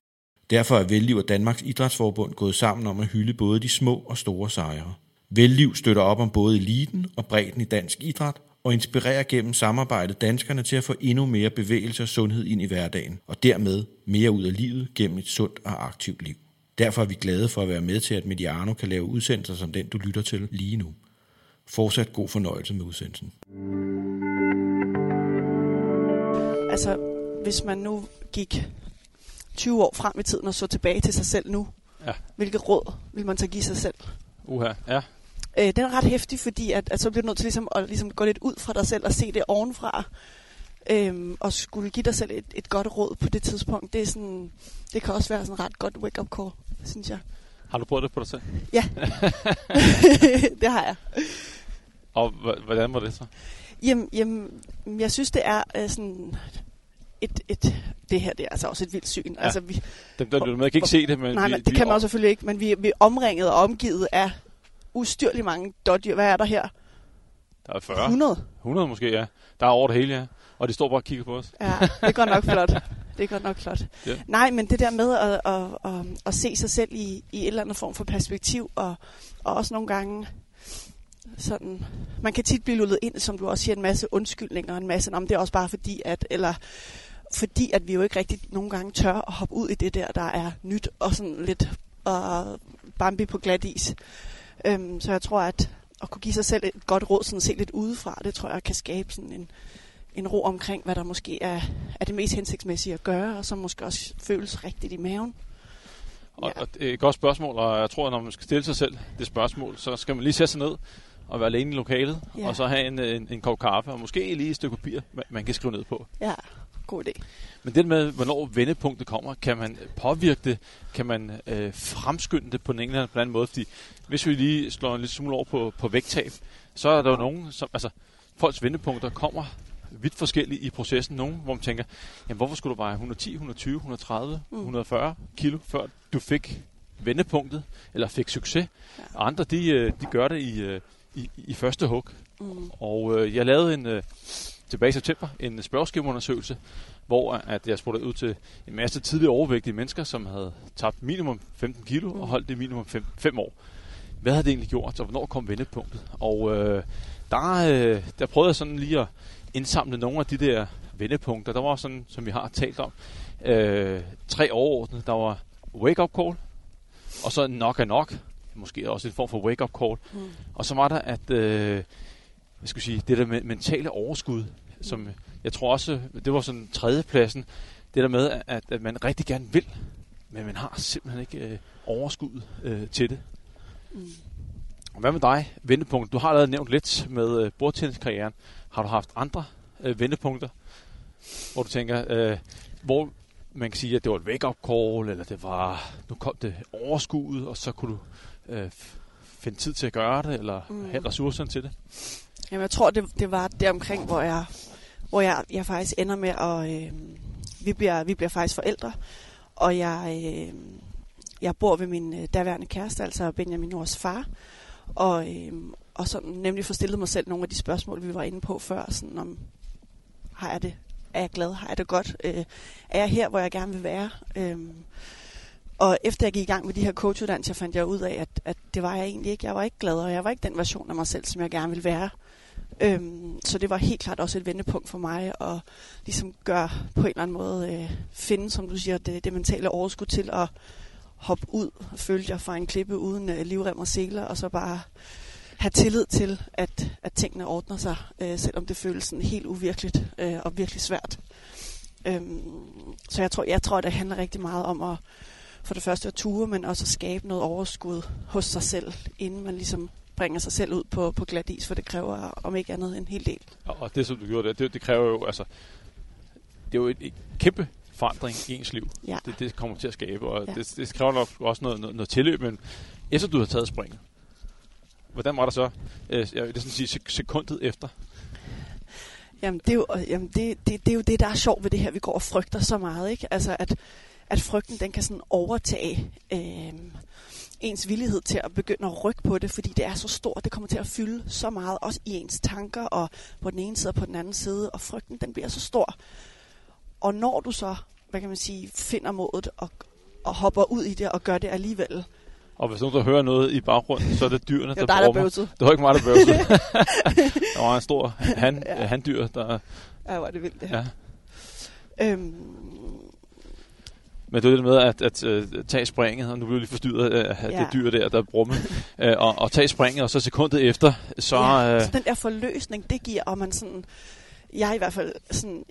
Derfor er Velliv og Danmarks Idrætsforbund gået sammen om at hylde både de små og store sejre. Velliv støtter op om både eliten og bredden i dansk idræt og inspirerer gennem samarbejdet danskerne til at få endnu mere bevægelse og sundhed ind i hverdagen, og dermed mere ud af livet gennem et sundt og aktivt liv. Derfor er vi glade for at være med til, at Mediano kan lave udsendelser som den, du lytter til lige nu. Fortsat god fornøjelse med udsendelsen. Altså, hvis man nu gik 20 år frem i tiden og så tilbage til sig selv nu, hvilket råd vil man så give sig selv? Ja. Den er ret hæftig, fordi at så bliver du nødt til at gå lidt ud fra dig selv og se det ovenfra. Og skulle give dig selv et godt råd på det tidspunkt, det er sådan, det kan også være sådan ret godt wake-up call, synes jeg. Har du prøvet det på dig selv? Ja, det har jeg. Og hvordan var det så? Jamen jeg synes, det er sådan et det her, det er altså også et vildt syn. Ja. Altså, dem der lytter med, kan ikke se det, men nej, det kan man også selvfølgelig ikke, men vi er omringet og omgivet af ustyrligt mange dårdyr. Hvad er der her? Der er 40. 100? 100 måske, ja. Der er over det hele, ja. Og de står bare og kigger på os. Ja, det er godt nok flot. Yeah. Nej, men det der med at se sig selv i et eller andet form for perspektiv, og også nogle gange sådan... Man kan tit blive lullet ind, som du også siger, en masse undskyldninger, en masse om det er også bare fordi, at... Eller fordi at vi jo ikke rigtig nogle gange tør at hoppe ud i det der er nyt og sådan lidt Bambi på glat is. Så jeg tror, at kunne give sig selv et godt råd, sådan set lidt udefra, det tror jeg kan skabe sådan en ro omkring, hvad der måske er det mest hensigtsmæssige at gøre, og så måske også føles rigtigt i maven. Ja. Og et godt spørgsmål, og jeg tror, at når man skal stille sig selv det spørgsmål, så skal man lige sætte sig ned og være alene i lokalet, ja, og så have en kop kaffe, og måske lige et stykke papir, man kan skrive ned på. Ja, god idé. Men det med, hvornår vendepunktet kommer, kan man påvirke det? Kan man fremskynde det på en eller anden måde? Fordi hvis vi lige slår en lille smule over på vægttab, så er der jo nogen, som, altså folks vendepunkter kommer vidt forskellige i processen. Nogen, hvor man tænker, jamen hvorfor skulle du veje 110, 120, 130, 140 kilo, før du fik vendepunktet, eller fik succes? Ja. Og andre, de gør det i første hug. Mm. Og jeg lavede tilbage i september en spørgeskemaundersøgelse, hvor at jeg spurgte ud til en masse tidligere overvægtige mennesker, som havde tabt minimum 15 kilo og holdt det minimum 5 år. Hvad havde det egentlig gjort, og hvornår kom vendepunktet? Og der prøvede jeg sådan lige at indsamle nogle af de der vendepunkter. Der var sådan, som vi har talt om, 3 overordnede. Der var wake-up call, og så nok er nok. Måske også en form for wake-up call. Mm. Og så var der, at det der med mentale overskud, som jeg tror også, det var sådan tredjepladsen. Det der med, at man rigtig gerne vil, men man har simpelthen ikke overskud til det. Mm. Og hvad med dig? Vendepunkt. Du har allerede nævnt lidt med bordtenniskarrieren. Har du haft andre vendepunkter, hvor du tænker, hvor man kan sige, at det var et wake-up call, eller det var, nu kom det overskud, og så kunne du finde tid til at gøre det, eller have ressourcerne til det? Jamen, jeg tror, det var der omkring, hvor jeg faktisk ender med, og vi bliver faktisk forældre, og jeg bor ved min daværende kæreste, altså Benjamin, Noras far, og så nemlig forstillet mig selv nogle af de spørgsmål, vi var inde på før, sådan om, har jeg det? Er jeg glad? Har jeg det godt? Er jeg her, hvor jeg gerne vil være? Og efter jeg gik i gang med de her coachuddannelser, fandt jeg ud af, at det var jeg egentlig ikke. Jeg var ikke glad, og jeg var ikke den version af mig selv, som jeg gerne ville være. Så det var helt klart også et vendepunkt for mig, at ligesom gøre på en eller anden måde, finde, som du siger, det mentale overskud til at hoppe ud, følte jeg, fra en klippe uden livrem og seler, og så bare have tillid til, at tingene ordner sig, selvom det føles sådan helt uvirkeligt og virkelig svært. Så jeg tror, det handler rigtig meget om at, for det første at ture, men også at skabe noget overskud hos sig selv, inden man ligesom bringer sig selv ud på glat is, for det kræver om ikke andet en hel del. Og det, som du gjorde der, det kræver jo, altså, det er jo et kæmpe forandring i ens liv. Ja. Det kommer til at skabe, og ja, det kræver nok også noget tilløb, men efter du har taget springet, hvordan var der så, jeg vil sådan sige, sekundet efter? Jamen, det er jo det, der er sjovt ved det her. Vi går og frygter så meget, ikke? Altså, at frygten, den kan sådan overtage ens villighed til at begynde at rykke på det, fordi det er så stort, det kommer til at fylde så meget, også i ens tanker, og på den ene side og på den anden side, og frygten, den bliver så stor. Og når du så, hvad kan man sige, finder modet og hopper ud i det og gør det alligevel. Og hvis nogen der hører noget i baggrunden, så er det dyrene, der brummer. Det var ikke mig, der bøvsede. Der var en stor handdyr, der... Ja, var det vildt det her. Ja. Men det er det med at tage springet, og nu bliver lige forstyrret af det dyr der brumme, og tage springet, og så sekundet efter, så... Ja, så den der forløsning, det giver, og man sådan... Jeg i hvert fald sådan...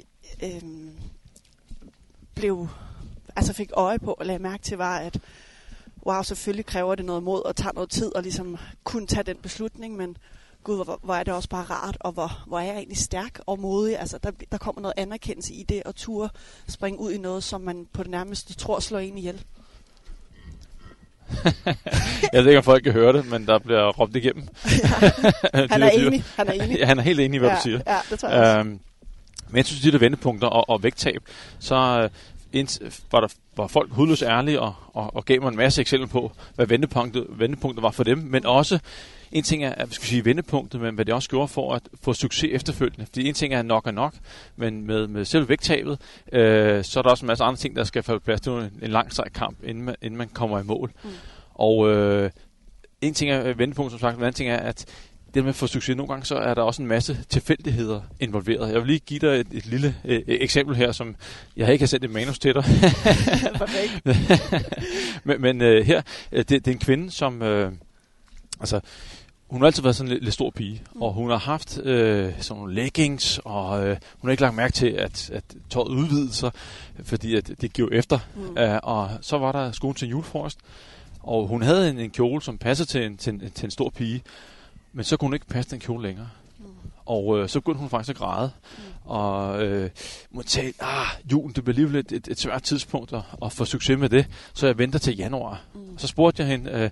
fik øje på og lagde mærke til, var at wow, selvfølgelig kræver det noget mod og tager noget tid og ligesom kunne tage den beslutning, men gud, hvor er det også bare rart, og hvor er jeg egentlig stærk og modig. Altså, der kommer noget anerkendelse i det, og turde springe ud i noget, som man på det nærmeste tror slår en ihjel. Jeg ved ikke, om folk kan høre det, men der bliver råbt igennem. Han er enig. Ja, han er helt enig i, hvad du siger. Ja, det tror jeg også. Men jeg synes, de der vendepunkter og vægttab, så var folk hudløst ærlige og gav mig en masse eksempler på, hvad vendepunkter var for dem. Men også, en ting er, at vi skal sige vendepunktet, men hvad det også gjorde for at få succes efterfølgende. Fordi en ting er nok og nok, men med selve vægttabet, så er der også en masse andre ting, der skal falde plads til en lang sej kamp, inden man kommer i mål. Mm. Og en ting er vendepunktet, som sagt, en anden ting er, at det med at få succes nogle gange, så er der også en masse tilfældigheder involveret. Jeg vil lige give dig et lille eksempel her, som jeg ikke har sendt et manus til dig. Men her, det er en kvinde, som hun har altid været sådan en lidt stor pige, og hun har haft sådan nogle leggings, og hun har ikke lagt mærke til, at tøjet udvidede sig, fordi at det giver efter. Og så var der skolen til en julefrokost, og hun havde en kjole, som passede til en stor pige, men så kunne hun ikke passe den kjole længere. Og så begyndte hun faktisk at græde, og hun talte, julen, det blev alligevel et svært tidspunkt at få succes med det, så jeg venter til januar. Så spurgte jeg hende,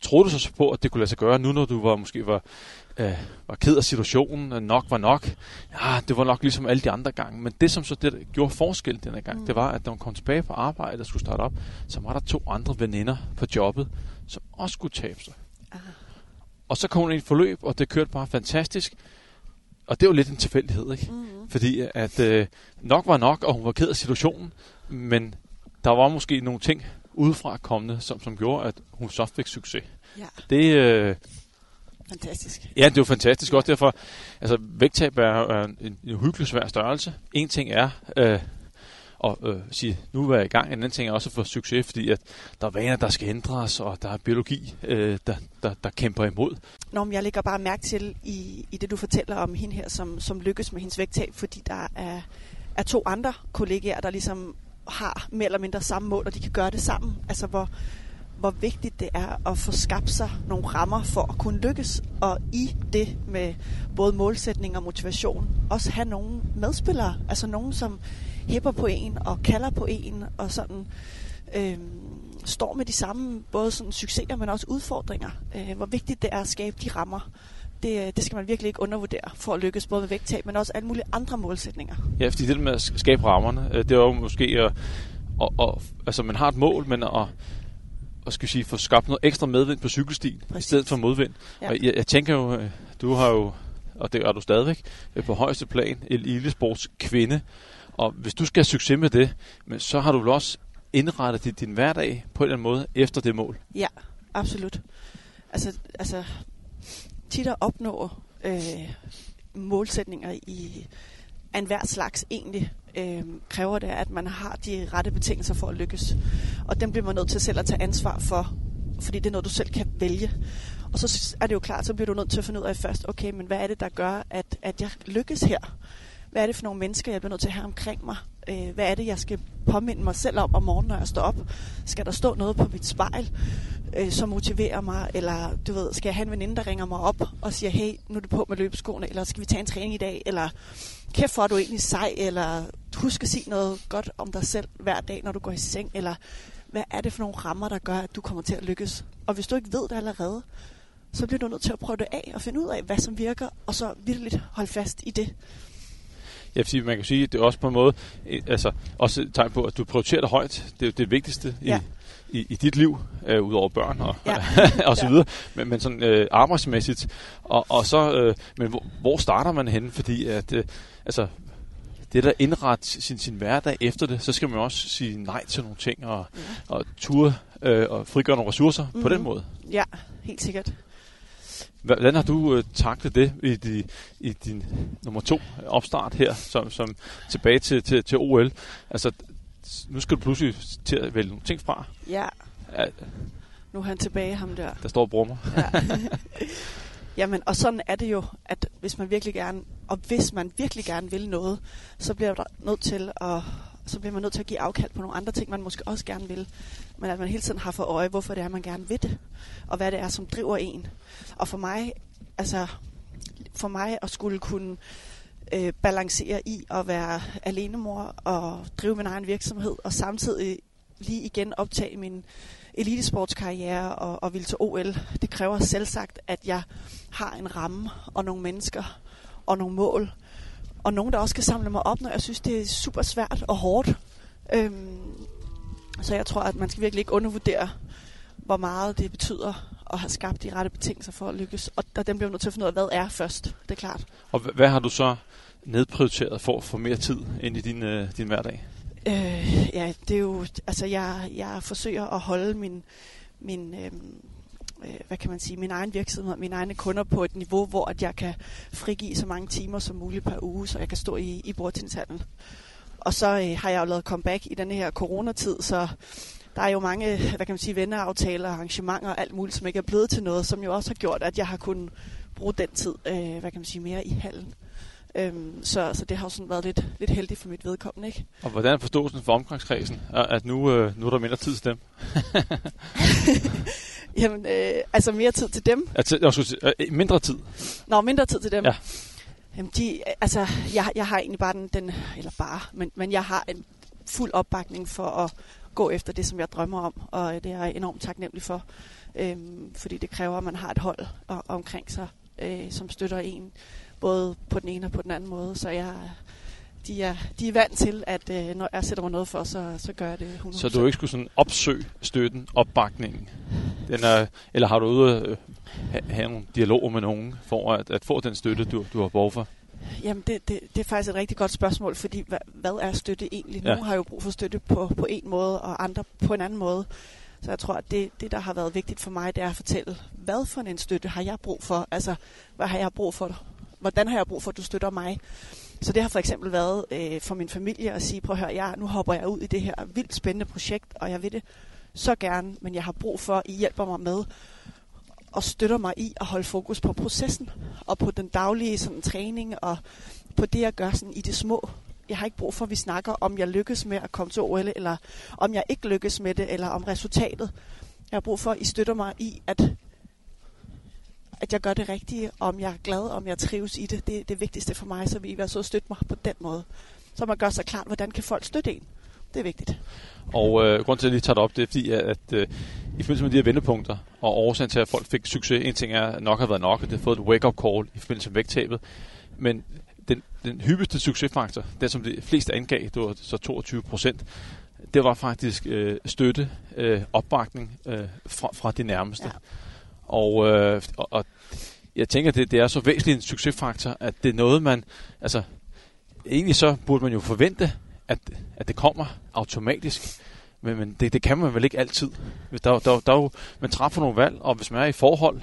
troede du så på, at det kunne lade sig gøre nu, når du var ked af situationen, nok var nok? Ja, det var nok ligesom alle de andre gange. Men det, som så det, der gjorde forskel denne gang, det var, at da hun kom tilbage på arbejde og skulle starte op, så var der 2 andre veninder på jobbet, som også skulle tabe sig. Og så kom hun i et forløb, og det kørte bare fantastisk. Og det var lidt en tilfældighed, ikke? Fordi at nok var nok, og hun var ked af situationen, men der var måske nogle ting udefra kommende, som gjorde, at hun så fik succes. Ja. Det fantastisk. Ja, det var fantastisk også derfor. Altså, vægttab er en hyggelig svær størrelse. En ting er at sige, nu var jeg i gang. En anden ting er også at få succes, fordi at der er vaner, der skal ændres, og der er biologi, der kæmper imod. Nå, men jeg lægger bare mærke til i det, du fortæller om hende her, som lykkes med hendes vægttab, fordi der er 2 andre kollegaer, der ligesom har mere eller mindre samme mål, og de kan gøre det sammen. Altså, hvor vigtigt det er at få skabt sig nogle rammer for at kunne lykkes, og i det med både målsætning og motivation, også have nogle medspillere, altså nogen, som hæpper på en og kalder på en, og sådan står med de samme, både sådan succeser, men også udfordringer. Hvor vigtigt det er at skabe de rammer, det skal man virkelig ikke undervurdere for at lykkes både med vægttab, men også alle mulige andre målsætninger. Ja, fordi det med at skabe rammerne, det er jo måske at man har et mål, men at skal sige, få skabt noget ekstra medvind på cykelstien, i stedet for modvind. Ja. Og jeg tænker jo, du har jo, og det er du stadigvæk, på højeste plan, elitesports kvinde. Og hvis du skal have succes med det, men så har du vel også indrettet din hverdag på en eller anden måde efter det mål. Ja, absolut. Altså tit at opnå målsætninger i enhver slags egentlig kræver det, at man har de rette betingelser for at lykkes. Og den bliver man nødt til selv at tage ansvar for, fordi det er noget, du selv kan vælge. Og så er det jo klart, så bliver du nødt til at finde ud af først, okay, men hvad er det, der gør, at jeg lykkes her? Hvad er det for nogle mennesker, jeg bliver nødt til at have omkring mig? Hvad er det, jeg skal påminde mig selv om morgenen, når jeg står op? Skal der stå noget på mit spejl, som motiverer mig? Eller du ved, skal jeg have en veninde, der ringer mig op og siger, hey, nu er du på med løbeskoene, eller skal vi tage en træning i dag? Eller kæft for, er du egentlig sej? Eller husk at sige noget godt om dig selv hver dag, når du går i seng? Eller hvad er det for nogle rammer, der gør, at du kommer til at lykkes? Og hvis du ikke ved det allerede, så bliver du nødt til at prøve det af og finde ud af, hvad som virker, og så virkelig holde fast i det. Ja, fordi man kan sige, at det er også på en måde også et tegn på, at du prioriterer det højt. Det er jo det vigtigste i dit liv, udover børn og så videre, men sådan arbejdsmæssigt. Men hvor starter man henne? Fordi at, det der indret sin hverdag efter det, så skal man også sige nej til nogle ting og ture og frigøre nogle ressourcer på den måde. Ja, helt sikkert. Hvordan har du taklet det i din nummer 2 opstart her, som tilbage til OL? Altså, nu skal du pludselig til at vælge nogle ting fra. Ja. Nu er han tilbage, ham der. Der står og brummer. Ja. Jamen, og sådan er det jo, at hvis man virkelig gerne vil noget, så bliver man nødt til at give afkald på nogle andre ting, man måske også gerne vil. Men at man hele tiden har for øje, hvorfor det er, man gerne vil det, og hvad det er, som driver en. Og for mig at skulle kunne balancere i at være alenemor og drive min egen virksomhed, og samtidig lige igen optage min elitesportskarriere og ville til OL, det kræver selvsagt, at jeg har en ramme og nogle mennesker og nogle mål, og nogen, der også kan samle mig op, når jeg synes, det er super svært og hårdt. Så jeg tror, at man skal virkelig ikke undervurdere, hvor meget det betyder at have skabt de rette betingelser for at lykkes. Og den bliver nødt til at finde ud af, hvad er først, det er klart. Og hvad har du så nedprioriteret for at få mere tid ind i din hverdag? Det er jo... Altså, jeg forsøger at holde min hvad kan man sige, min egen virksomhed, mine egne kunder på et niveau, hvor at jeg kan frigive så mange timer som muligt per uge, så jeg kan stå i bordtennishallen. Og så har jeg jo lavet comeback i denne her coronatid, så der er jo mange, hvad kan man sige, venneaftaler, arrangementer og alt muligt, som ikke er blevet til noget, som jo også har gjort, at jeg har kunnet bruge den tid, hvad kan man sige, mere i hallen. Så det har jo sådan været lidt heldigt for mit vedkommende, ikke? Og hvordan er forståelsen for omgangskredsen, at nu er der mindre tid til dem? Jamen, altså mere tid til dem? Mindre tid? Nå, mindre tid til dem. Ja. Jamen, jeg har egentlig bare men jeg har en fuld opbakning for at gå efter det, som jeg drømmer om, og det er jeg enormt taknemmelig for, fordi det kræver, at man har et hold omkring sig, som støtter en, både på den ene og på den anden måde, så de er vant til, at når jeg sætter mig noget for, så gør jeg det 100%. Så du ikke skulle sådan opsøge støtten, opbakningen? Eller har du ude at have nogle dialoger med nogen, for at få den støtte, du har brug for? Jamen, det er faktisk et rigtig godt spørgsmål, fordi hvad er støtte egentlig? Ja. Nogle har jo brug for støtte på en måde, og andre på en anden måde. Så jeg tror, at det, der har været vigtigt for mig, det er at fortælle, hvad for en støtte har jeg brug for? Altså, hvad har jeg brug for? Hvordan har jeg brug for, at du støtter mig? Så det har for eksempel været for min familie at sige, prøv at høre, nu hopper jeg ud i det her vildt spændende projekt, og jeg vil det så gerne, men jeg har brug for, at I hjælper mig med og støtter mig i at holde fokus på processen, og på den daglige sådan, træning, og på det, jeg gør sådan, i det små. Jeg har ikke brug for, at vi snakker om, jeg lykkes med at komme til OL, eller om jeg ikke lykkes med det, eller om resultatet. Jeg har brug for, at I støtter mig i, at jeg gør det rigtige, om jeg er glad, om jeg trives i det. Det er det vigtigste for mig, så vil I være så at støtte mig på den måde. Så man gør sig klart, hvordan kan folk støtte en. Det er vigtigt. Og grunden til, at jeg lige tager det op, det er fordi, at i forbindelse med de her vendepunkter, og årsagen til, at folk fik succes, en ting er, at nok har været nok, og det har fået et wake-up call i forbindelse med vægttabet. Men den hyppigste succesfaktor, den som de fleste angav, det var så 22%, det var faktisk støtte, opbakning fra de nærmeste. Ja. Og jeg tænker, det er så væsentlig en succesfaktor, at det er noget, man... Altså, egentlig så burde man jo forvente, at det kommer automatisk, men det kan man vel ikke altid. Man træffer nogle valg, og hvis man er i forhold,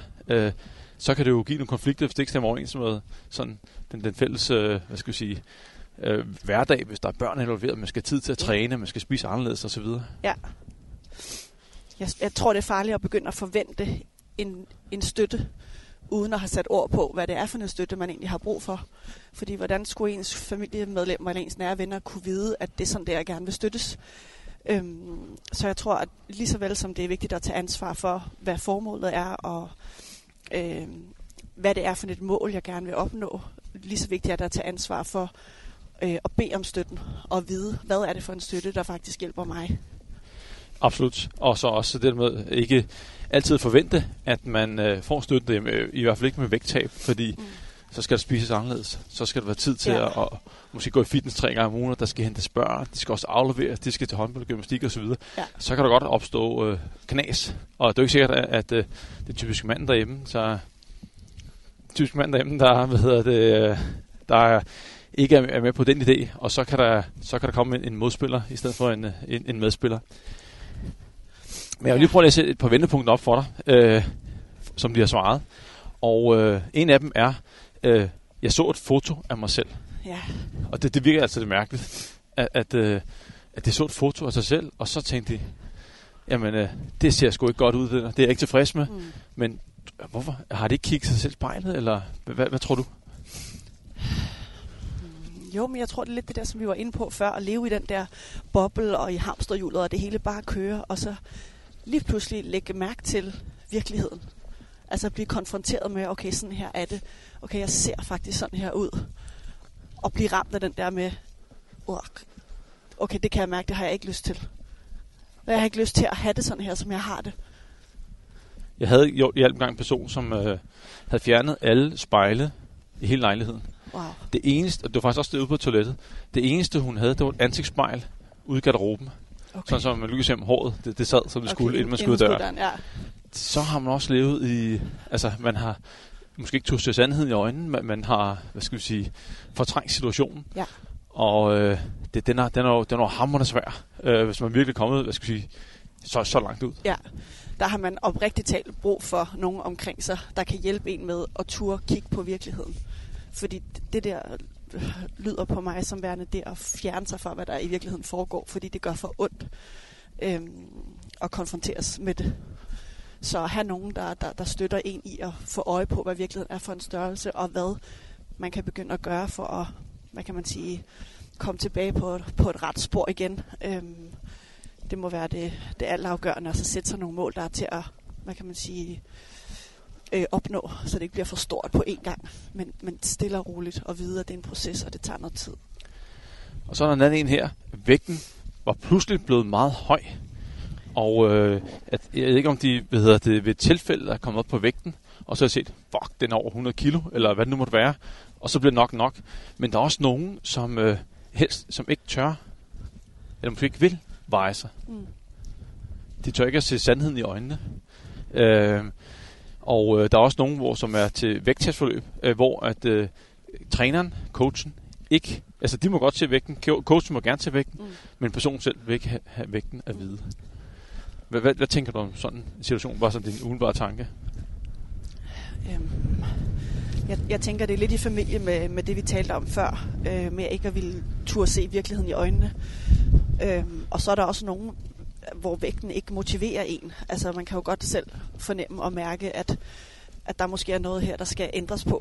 så kan det jo give nogle konflikter, hvis det ikke stemmer overens med sådan den fælles hverdag, hvis der er børn involveret, man skal have tid til at træne, man skal spise anderledes osv. Ja. Jeg tror, det er farligt at begynde at forvente en støtte, uden at have sat ord på, hvad det er for en støtte, man egentlig har brug for. Fordi hvordan skulle ens familiemedlemmer eller ens nære venner kunne vide, at det er sådan, der gerne vil støttes? Så jeg tror, at lige så vel som det er vigtigt at tage ansvar for, hvad formålet er, og hvad det er for et mål, jeg gerne vil opnå, lige så vigtigt er det at tage ansvar for at bede om støtten, og vide, hvad er det for en støtte, der faktisk hjælper mig. Absolut. Og så også det med ikke altid forvente, at man får støtte, i hvert fald ikke med vægttab, fordi så skal der spises anderledes. Så skal der være tid til at måske gå i fitness 3 gange om ugen, der skal hentes børn, de skal også afleveres, de skal til håndbold, gymnastik osv. Ja. Så kan der godt opstå knas. Og det er jo ikke sikkert, at det er typisk manden derhjemme, der ikke er med på den idé, og så kan der komme en modspiller i stedet for en medspiller. Men jeg vil lige prøve at læse et par vendepunkter op for dig, som de har svaret. Og en af dem er, jeg så et foto af mig selv. Ja. Og det virker altså det mærkeligt, at de så et foto af sig selv, og så tænkte de, jamen det ser sgu ikke godt ud, det er jeg ikke tilfreds med. Mm. Men hvorfor? Har de ikke kigget sig selv i spejlet, eller hvad tror du? Jo, men jeg tror, det er lidt det der, som vi var inde på før, at leve i den der boble og i hamsterhjulet, og det hele bare kører, og så lige pludselig lægge mærke til virkeligheden. Altså at blive konfronteret med, okay, sådan her er det. Okay, jeg ser faktisk sådan her ud. Og blive ramt af den der med, okay, det kan jeg mærke, det har jeg ikke lyst til. Jeg har ikke lyst til at have det sådan her, som jeg har det. Jeg havde jo i en gang en person, som havde fjernet alle spejle i hele lejligheden. Wow. Det eneste, og det var faktisk også ude på toilettet, det eneste hun havde, det var et ansigtsspejl ude i garderoben. Okay. Sådan som man lykkes hjem håret, det sad som det skulle, inden man skulle døren. Ja. Så har man også levet i, altså man har måske ikke tog sig sandheden i øjnene, men man har, fortrængt situationen. Ja. Og den er jo hamrende svær, hvis man virkelig er kommet, så langt ud. Ja, der har man oprigtigt talt brug for nogen omkring sig, der kan hjælpe en med at turde kigge på virkeligheden. Fordi det der lyder på mig som værende det at fjerne sig fra, hvad der i virkeligheden foregår, fordi det gør for ondt at konfronteres med det. Så at have nogen, der støtter en i at få øje på, hvad virkeligheden er for en størrelse, og hvad man kan begynde at gøre for at, hvad kan man sige, komme tilbage på et ret spor igen. Det må være det altafgørende, og så sætte sig nogle mål, der er til at, hvad kan man sige, opnå, så det ikke bliver for stort på én gang, men stille og roligt og videre, det er en proces, og det tager noget tid. Og så er der en anden en her. Vægten var pludselig blevet meget høj, og jeg ved ikke, om de ved et tilfælde er kommet op på vægten, og så har jeg set, fuck, den er over 100 kilo, eller hvad det nu måtte være, og så bliver nok. Men der er også nogen, som helst, som ikke tør, eller måske ikke vil veje sig. Mm. De tør ikke at se sandheden i øjnene. Og der er også nogen, som er til vægttestforløb, hvor at træneren, coachen, ikke... Altså, de må godt se vægten. Coachen må gerne se vægten, men personen selv vil ikke have vægten at vide. Hvad tænker du om sådan en situation? Bare som din umiddelbare tanke? Jeg tænker, det er lidt i familie med det, vi talte om før. Med ikke at ville turde se virkeligheden i øjnene. Og så er der også nogen, hvor vægten ikke motiverer en. Altså, man kan jo godt selv fornemme og mærke, at der måske er noget her, der skal ændres på.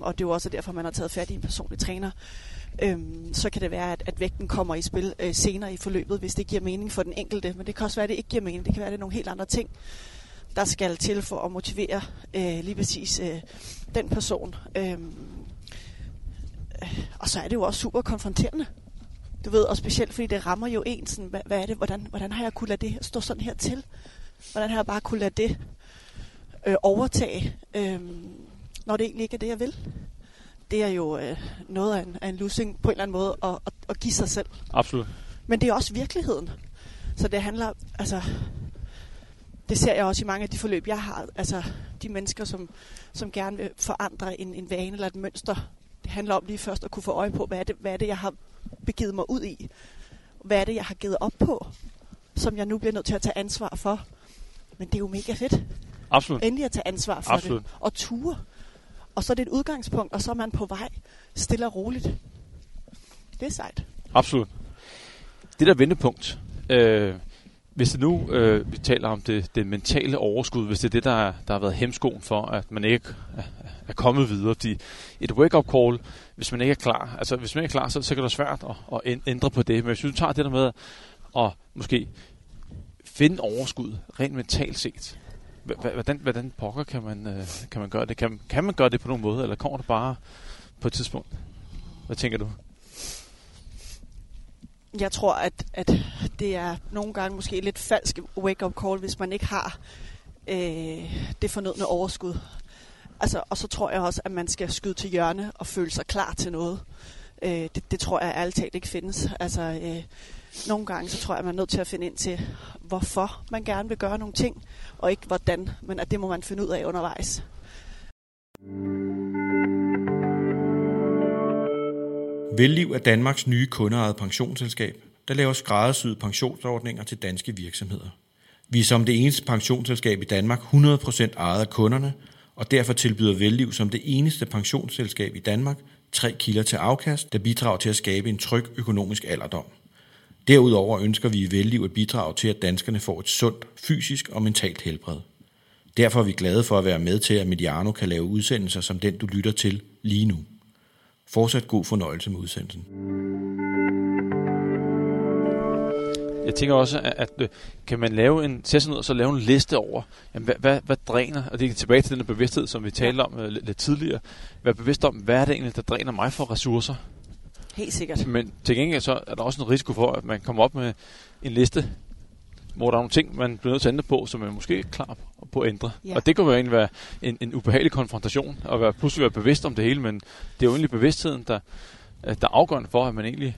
Og det er jo også derfor, man har taget fat i en personlig træner. Så kan det være, at vægten kommer i spil senere i forløbet, hvis det giver mening for den enkelte. Men det kan også være, at det ikke giver mening. Det kan være, at det er nogle helt andre ting, der skal til for at motivere lige præcis den person. Og så er det jo også super konfronterende. Du ved, og specielt fordi det rammer jo en sådan, hvad er det, hvordan har jeg kunnet lade det her stå sådan her til? Hvordan har jeg bare kunnet lade det overtage, når det egentlig ikke er det, jeg vil? Det er jo noget af en losing på en eller anden måde at give sig selv. Absolut. Men det er også virkeligheden. Så det handler, altså, det ser jeg også i mange af de forløb, jeg har. Altså, de mennesker, som gerne vil forandre en vane eller et mønster. Det handler om lige først at kunne få øje på, hvad er det, jeg har begivet mig ud i. Hvad er det, jeg har givet op på, som jeg nu bliver nødt til at tage ansvar for. Men det er jo mega fedt. Absolut. Endelig at tage ansvar for Absolut. Det. Og ture. Og så er det et udgangspunkt, og så er man på vej stille og roligt. Det er sejt. Absolut. Det der vendepunkt. Hvis det nu, vi taler om det mentale overskud, hvis det er det, der har været hemskoen for, at man ikke er kommet videre. Fordi et wake-up call, hvis man ikke er klar, altså hvis man ikke er klar, så kan det være svært at ændre på det. Men hvis du tager det der med at måske finde overskud rent mentalt set, hvordan pokker kan man gøre det? Kan man gøre det på nogen måde, eller kommer det bare på et tidspunkt? Hvad tænker du? Jeg tror, at det er nogle gange måske lidt falsk wake-up call, hvis man ikke har det fornødne overskud. Altså, og så tror jeg også, at man skal skyde til hjørne og føle sig klar til noget. Det tror jeg ærligt talt ikke findes. Altså, nogle gange så tror jeg, at man er nødt til at finde ind til, hvorfor man gerne vil gøre nogle ting, og ikke hvordan, men at det må man finde ud af undervejs. Velliv er Danmarks nye kundeejet pensionsselskab, der laver skræddersyede pensionsordninger til danske virksomheder. Vi er som det eneste pensionsselskab i Danmark 100% ejet af kunderne, og derfor tilbyder Velliv som det eneste pensionsselskab i Danmark 3 kilder til afkast, der bidrager til at skabe en tryg økonomisk alderdom. Derudover ønsker vi i Velliv at bidrage til, at danskerne får et sundt, fysisk og mentalt helbred. Derfor er vi glade for at være med til, at Mediano kan lave udsendelser som den, du lytter til lige nu. Fortsat god fornøjelse med udsendelsen. Jeg tænker også, at kan man lave lave en liste over, jamen, hvad dræner, og det er tilbage til den der bevidsthed, som vi talte om lidt tidligere, være bevidst om, hvad er det egentlig, der dræner mig for ressourcer? Helt sikkert. Men til gengæld så er der også en risiko for, at man kommer op med en liste, hvor der er nogle ting, man bliver nødt til at ændre på, som man måske ikke er klar på at ændre. Ja. Og det kunne jo egentlig være en ubehagelig konfrontation, og pludselig være bevidst om det hele, men det er jo egentlig bevidstheden, der er afgørende for, at man egentlig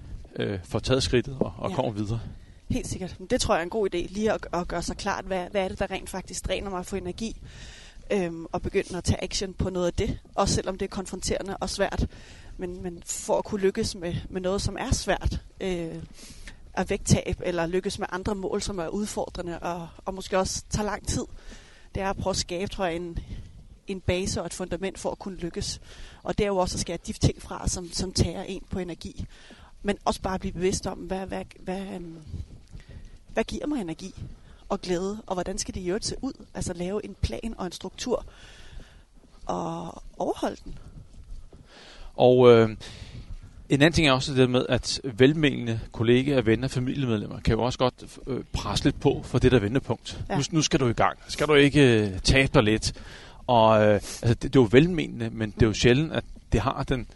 får taget skridtet og kommer videre. Helt sikkert. Det tror jeg er en god idé, lige at gøre sig klart, hvad er det, der rent faktisk dræner mig for energi, og begynde at tage action på noget af det, også selvom det er konfronterende og svært. Men for at kunne lykkes med noget, som er svært, af vægttab eller lykkes med andre mål, som er udfordrende og måske også tager lang tid. Det er at prøve at skabe, tror jeg, en base og et fundament for at kunne lykkes. Og det er jo også at skære de ting fra, som tager en på energi. Men også bare blive bevidst om, hvad giver mig energi og glæde, og hvordan skal det i øvrigt se ud? Altså lave en plan og en struktur og overholde den. Og en anden ting er også det med, at velmenende kollegaer, venner, familiemedlemmer kan jo også godt presse lidt på for det der vendepunkt. Ja. Nu skal du i gang. Skal du ikke tabe dig lidt? Og altså, det er jo velmenende, men det er jo sjældent, at det har den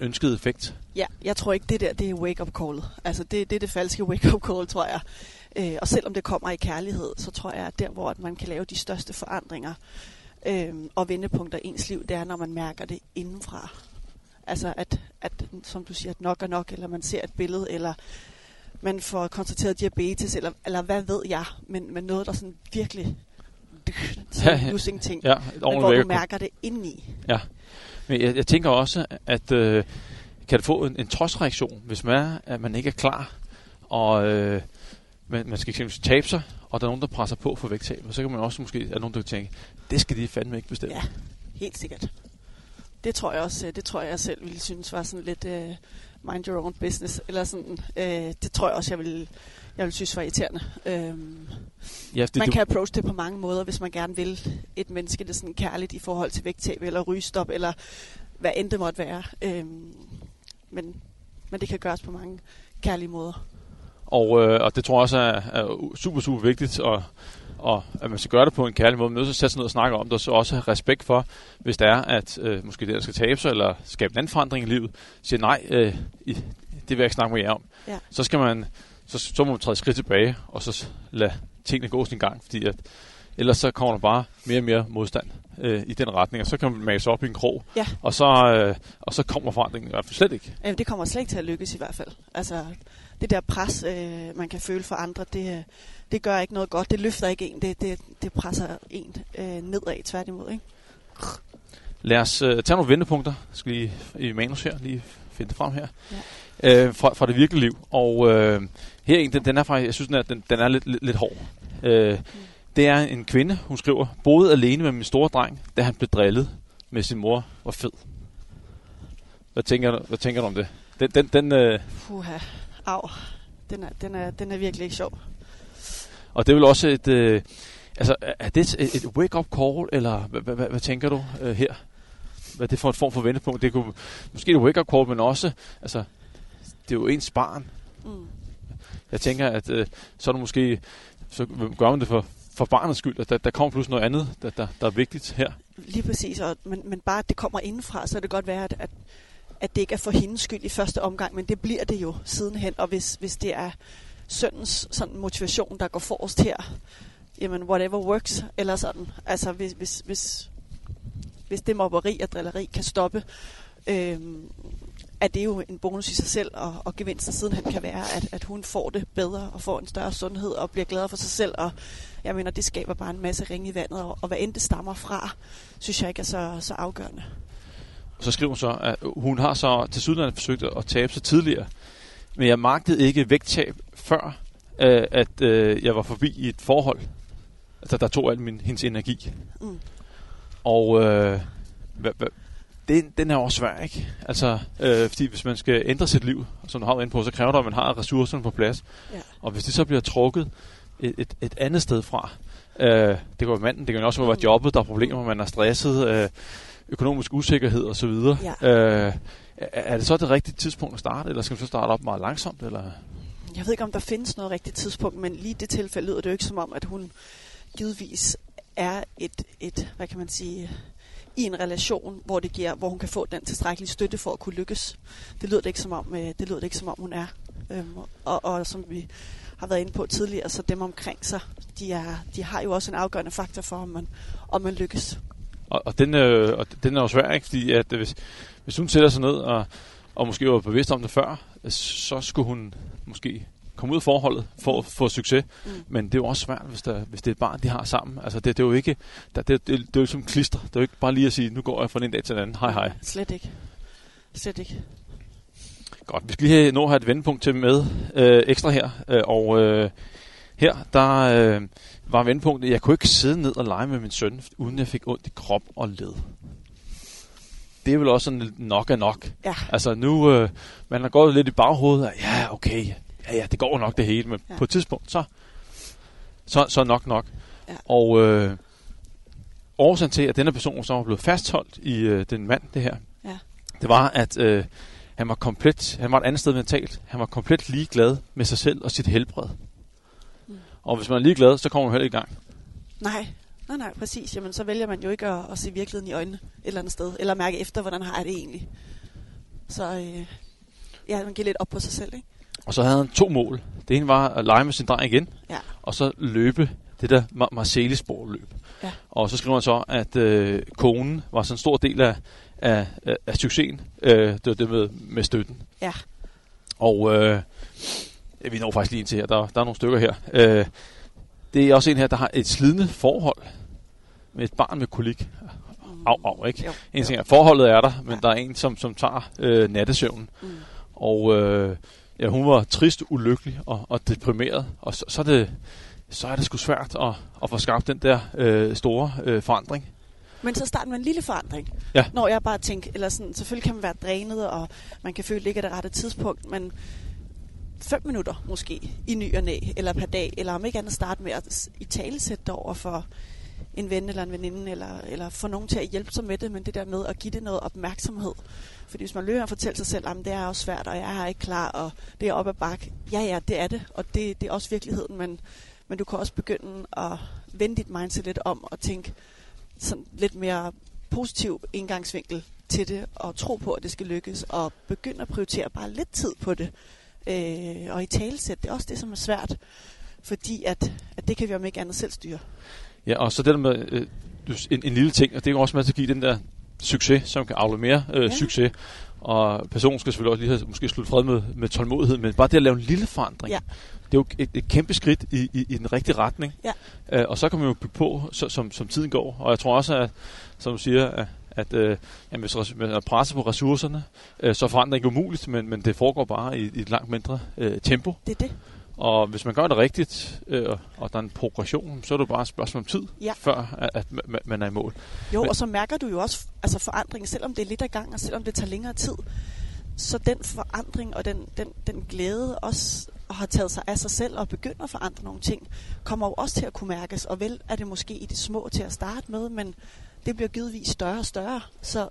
ønskede effekt. Ja, jeg tror ikke, det er wake-up-callet. Altså, det er det falske wake-up-call, tror jeg. Og selvom det kommer i kærlighed, så tror jeg, at der, hvor man kan lave de største forandringer og vendepunkter i ens liv, det er, når man mærker det indenfra. Altså, at som du siger, at nok er nok, eller man ser et billede, eller man får konstateret diabetes, eller hvad ved jeg, men noget, der sådan virkelig... ting, men hvor du mærker det indeni. Ja, men jeg tænker også, at kan det få en trodsreaktion, hvis man er, at man ikke er klar, og man skal eksempelvis tabe sig, og der er nogen, der presser på for vægttab, og så kan man også måske, at nogen, der tænker, det skal de fandme ikke bestemme. Ja, helt sikkert. Det tror jeg også, det tror jeg selv ville synes var sådan lidt mind your own business, eller sådan, det tror jeg også, jeg vil synes var irriterende. Ja, man kan approach det på mange måder, hvis man gerne vil et menneske, det er sådan kærligt i forhold til vægttab eller rygestop, eller hvad end det måtte være. Men det kan gøres på mange kærlige måder. Og det tror jeg også er super, super vigtigt, og at man skal gøre det på en kærlig måde, men nødt til at sætte sig ned og snakke om det, og så også have respekt for, hvis det er, at måske det, der skal tabe sig, eller skabe en anden forandring i livet, siger nej, det vil jeg ikke snakke med jer om. Ja. Så skal man... Så må man træde skridt tilbage, og så lade tingene gå sin gang, fordi at ellers så kommer der bare mere og mere modstand i den retning, og så kan man mase op i en krog, ja. og så kommer forandringen i hvert fald slet ikke. Jamen, det kommer slet ikke til at lykkes i hvert fald. Altså, det der pres, man kan føle for andre, det gør ikke noget godt, det løfter ikke en, det presser en nedad tværtimod, ikke? Lad os tage nogle vendepunkter, skal lige i manus her, lige finde det frem her. Ja. Fra det virkelige liv. Og her en, den er faktisk, jeg synes, den er lidt hård. Det er en kvinde, hun skriver, boede alene med min store dreng, da han blev drillet med sin mor var fed. Hvad tænker du om det? Den Puha, au. Den er virkelig ikke sjov. Og det er vel også et... altså, er det et wake-up call, eller hvad tænker du her? Hvad er det for en form for vendepunkt? Det kunne måske et wake-up call, men også... Altså, det er jo ens barn. Mm. Jeg tænker, at så er det måske, så gør man det for barnets skyld, og der kommer pludselig noget andet, der er vigtigt her. Lige præcis, men bare at det kommer indenfra, så kan det godt være, at det ikke er for hendes skyld i første omgang, men det bliver det jo sidenhen, og hvis det er sønnens sådan motivation, der går forrest her, jamen whatever works, eller sådan, altså hvis det mobberi og drilleri kan stoppe, at det er jo en bonus i sig selv, og gevinster sidenhen kan være, at hun får det bedre, og får en større sundhed, og bliver gladere for sig selv, og jeg mener, det skaber bare en masse ringe i vandet, og hvad end det stammer fra, synes jeg ikke er så afgørende. Og så skriver hun så, at hun har så tilsyneladende forsøgt at tabe sig tidligere, men jeg magtede ikke vægttab før, at jeg var forbi i et forhold, altså, der tog al hendes energi. Mm. Og den er også svær, ikke? Altså, fordi hvis man skal ændre sit liv, som du har været inde på, så kræver det, at man har ressourcerne på plads. Ja. Og hvis det så bliver trukket et andet sted fra, det kan være manden, det kan også være jobbet, der er problemer, man er stresset, økonomisk usikkerhed osv. Ja. Er det så det rigtige tidspunkt at starte, eller skal man så starte op meget langsomt? Eller? Jeg ved ikke, om der findes noget rigtigt tidspunkt, men lige i det tilfælde lyder det jo ikke som om, at hun givetvis er et hvad kan man sige... i en relation, hvor hun kan få den tilstrækkelige støtte for at kunne lykkes. Det lyder det ikke som om, hun er. Og som vi har været inde på tidligere, så dem omkring sig, de har jo også en afgørende faktor for, om man lykkes. Og den er jo svær, ikke? Fordi at hvis hun sætter sig ned og måske var bevidst om det før, så skulle hun måske komme ud af forholdet for at få succes. Mm. Men det er jo også svært, hvis det er et barn, de har sammen. Altså, det er jo ikke... Det er jo som klister. Det er jo ikke bare lige at sige, nu går jeg fra den ene dag til den anden. Hej. Slet ikke. Godt, vi skal lige nå at have et vendepunkt til med ekstra her, og her der var vendepunktet, jeg kunne ikke sidde ned og lege med min søn, uden jeg fik ondt i krop og led. Det er vel også sådan nok er nok. Ja. Altså nu, man har gået lidt i baghovedet, og ja okay, ja det går nok det hele, men ja. På et tidspunkt, så nok. Ja. Og årsagen til, at denne person så var blevet fastholdt i den mand, det her, ja. Det var, at han var et andet sted mentalt, han var komplet ligeglad med sig selv og sit helbred. Mm. Og hvis man er ligeglad, så kommer man heller ikke i gang. Nej, præcis. Jamen, så vælger man jo ikke at se virkeligheden i øjnene et eller andet sted, eller mærke efter, hvordan har jeg det egentlig. Så man giver lidt op på sig selv, ikke? Og så havde han 2 mål. Det ene var at lege med sin dreng igen, ja. Og så løbe det der Marselisborg-løb. Ja. Og så skriver han så, at konen var sådan en stor del af succesen, det med støtten. Ja. Og vi når faktisk lige ind til her. Der er nogle stykker her. Det er også en her, der har et slidende forhold med et barn med kolik. Au, ikke? Jo. En ting er, forholdet er der, men ja. Der er en, som tager nattesøvnen. Mm. Og hun var trist, ulykkelig og deprimeret. Og så er det sgu svært at få skabt den der store forandring. Men så starter man en lille forandring. Ja. Når jeg bare tænker, eller sådan, selvfølgelig kan man være drænet, og man kan føle, at det ikke er det rette tidspunkt, men 5 minutter måske i ny og næ, eller per dag, eller om ikke andet starte med at italesætte det over for en ven eller en veninde, eller få nogen til at hjælpe sig med det, men det der med at give det noget opmærksomhed. Fordi hvis man løber og fortæller sig selv, at det er også svært, og jeg er ikke klar, og det er op ad bakke, ja, det er det, og det er også virkeligheden, men du kan også begynde at vende dit mindset lidt om, og tænke sådan lidt mere positiv indgangsvinkel til det, og tro på, at det skal lykkes, og begynde at prioritere bare lidt tid på det. Og i talesæt, det er også det, som er svært, fordi at det kan vi om ikke andet selv styre. Ja, og så det der med en lille ting, og det er også med til at give den der succes, som kan afle mere succes, og personen skal selvfølgelig også lige have måske slutte fred med tålmodighed, men bare det at lave en lille forandring, ja. Det er jo et kæmpe skridt i den rigtige retning, ja. Og så kan man jo bygge på, som tiden går, og jeg tror også, at, som du siger, at hvis man er presset på ressourcerne, så forandrer det ikke umuligt, men det foregår bare i et langt mindre tempo. Det er det. Og hvis man gør det rigtigt, og der er en progression, så er det bare et spørgsmål om tid, ja. Før at man er i mål. Jo, og så mærker du jo også forandringen, selvom det er lidt ad gang, og selvom det tager længere tid. Så den forandring og den glæde også at have taget sig af sig selv og begynde at forandre nogle ting, kommer jo også til at kunne mærkes. Og vel er det måske i det små til at starte med, men det bliver givetvis større og større,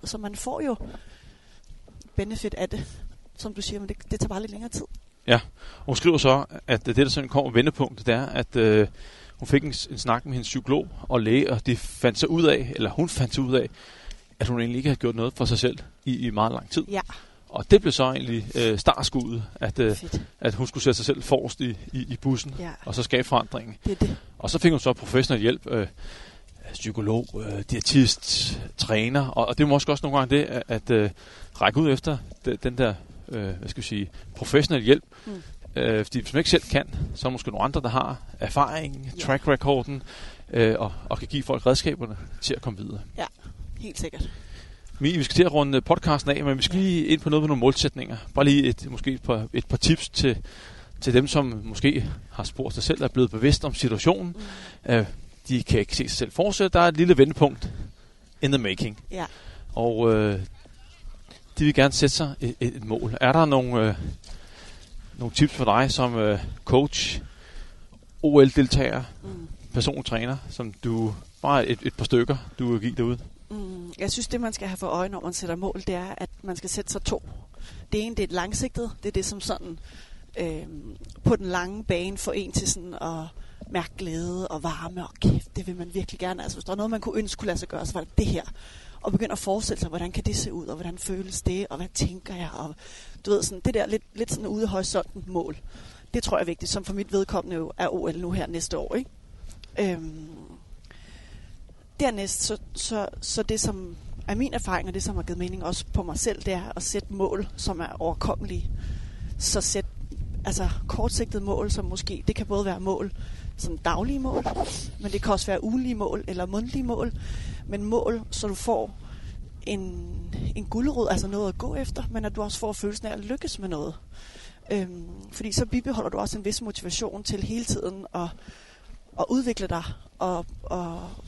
så man får jo benefit af det, som du siger, men det tager bare lidt længere tid. Ja, og hun skriver så, at det, der sådan kommer vendepunktet, det er, at hun fik en snak med hendes psykolog og læge, og hun fandt sig ud af, at hun egentlig ikke havde gjort noget for sig selv i meget lang tid. Ja. Og det blev så egentlig startskuddet, at hun skulle sætte sig selv forrest i bussen, ja. Og så skabe forandringen. Det. Og så fik hun så professionel hjælp, psykolog, diætist, træner, og det er måske også nogle gange det, at række ud efter den der, professionel hjælp. Mm. Fordi hvis man ikke selv kan, så er måske nogle andre, der har erfaringen, yeah. track recorden, og kan give folk redskaberne til at komme videre. Ja, helt sikkert. Mie, vi skal til at runde podcasten af, men vi skal lige ind på noget med nogle målsætninger. Bare lige et par tips til dem, som måske har spurgt sig selv, er blevet bevidst om situationen. Mm. De kan ikke se sig selv fortsætte. Der er et lille vendepunkt in the making. Ja. Og de vil gerne sætte sig et mål. Er der nogle tips for dig som coach, OL-deltager, personlig træner, som du bare et par stykker, du vil give derude? Jeg synes, det man skal have for øje, når man sætter mål, det er, at man skal sætte sig 2. Det ene, det er et langsigtet. Det er det, som sådan på den lange bane får en til sådan at mærke glæde og varme, og kæft, det vil man virkelig gerne. Altså, hvis der er noget, man kunne ønske kunne lade sig gøre, så var det her. Og begynde at forestille sig, hvordan kan det se ud, og hvordan føles det, og hvad tænker jeg, og du ved, sådan, det der lidt sådan ude i horisonten mål. Det tror jeg er vigtigt, som for mit vedkommende jo er OL nu her næste år, ikke? Dernæst, så det som er min erfaring, og det som har givet mening også på mig selv, det er at sætte mål, som er overkommelige. Så sæt kortsigtede mål, som måske, det kan både være mål, sådan daglige mål, men det kan også være ugenlige mål eller månedlige mål, men mål, så du får en gulerod, altså noget at gå efter, men at du også får følelsen af at lykkes med noget. Fordi så bibeholder du også en vis motivation til hele tiden at udvikle dig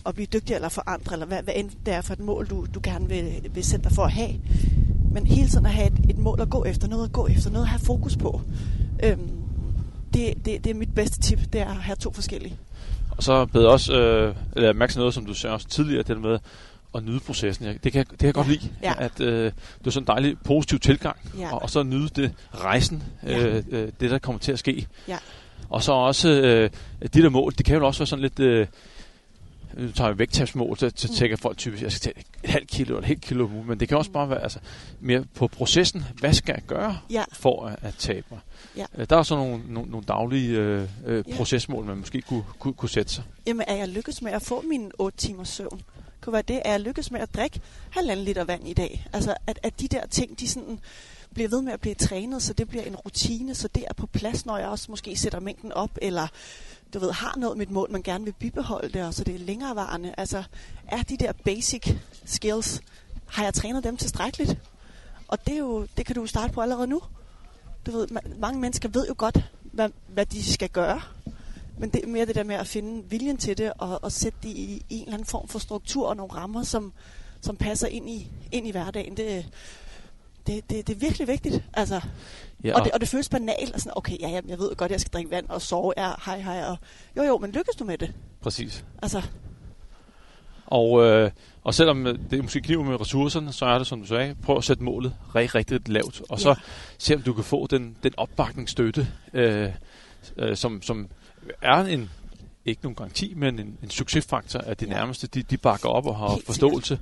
og blive dygtig eller forandre, eller hvad end det er for et mål, du gerne vil sætte dig for at have. Men hele tiden at have et mål at gå efter, noget at have fokus på. Det er mit bedste tip, det er at have 2 forskellige. Og så beder også mærke noget, som du sagde også tidligere, det med at nyde processen. Det kan jeg godt lide, at det er sådan en dejlig positiv tilgang, og så nyde det rejsen, det der kommer til at ske. Ja. Og så også de der mål, det kan jo også være sådan lidt, nu tager jeg vægttabsmål, så tænker folk typisk, jeg skal tage et halvt kilo eller et helt kilo, men det kan også bare være mere på processen, hvad skal jeg gøre for at tabe mig? Ja. Der er så nogle daglige procesmål, man måske kunne sætte sig. Jamen, er jeg lykkes med at få mine 8 timers søvn? Kunne være det, er jeg lykkes med at drikke 1,5 liter vand i dag? Altså, at de der ting, de sådan bliver ved med at blive trænet, så det bliver en rutine, så det er på plads, når jeg også måske sætter mængden op, eller har noget mit mål, man gerne vil bibeholde det, og så det er længerevarende. Altså, er de der basic skills, har jeg trænet dem tilstrækkeligt? Og det kan du starte på allerede nu. Mange mennesker ved jo godt, hvad de skal gøre, men det er mere det der med at finde viljen til det, og sætte det i en eller anden form for struktur og nogle rammer, som passer ind i hverdagen. Det er virkelig vigtigt, altså. Ja, og det føles banalt, og sådan, okay, jeg ved godt, jeg skal drikke vand og sove, hej, og jo, men lykkes du med det? Præcis. Altså. Og selvom det måske kniver med ressourcerne, så er det, som du sagde, prøv at sætte målet rigtig lavt, og så se, om du kan få den opbakningsstøtte, som er ikke nogen garanti, men en succesfaktor, at det nærmeste, de bakker op og har helt forståelse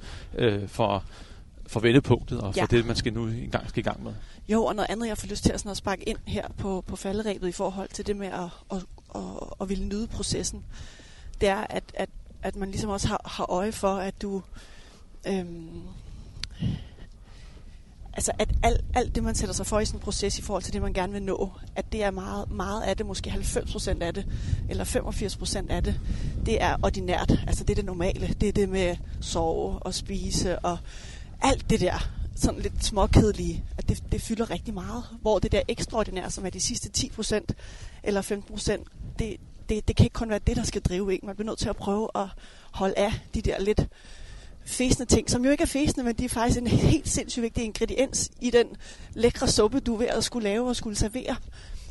for vendepunktet og for det, man skal nu skal i gang med. Jo, og noget andet, jeg får lyst til at, sådan at sparke ind her på falderebet i forhold til det med at ville nyde processen, det er, at man ligesom også har øje for, at du... altså, at alt det, man sætter sig for i sin proces i forhold til det, man gerne vil nå, at det er meget, meget af det, måske 90% af det, eller 85% af det, det er ordinært. Altså, det er det normale. Det er det med sove og spise og alt det der, sådan lidt småkedelige, at det fylder rigtig meget. Hvor det der ekstraordinære, som er de sidste 10% eller 15%, det kan ikke kun være det, der skal drive en. Man bliver nødt til at prøve at holde af de der lidt fæsende ting, som jo ikke er fæsende, men de er faktisk en helt sindssygt vigtig ingrediens i den lækre suppe, du er ved at skulle lave og skulle servere.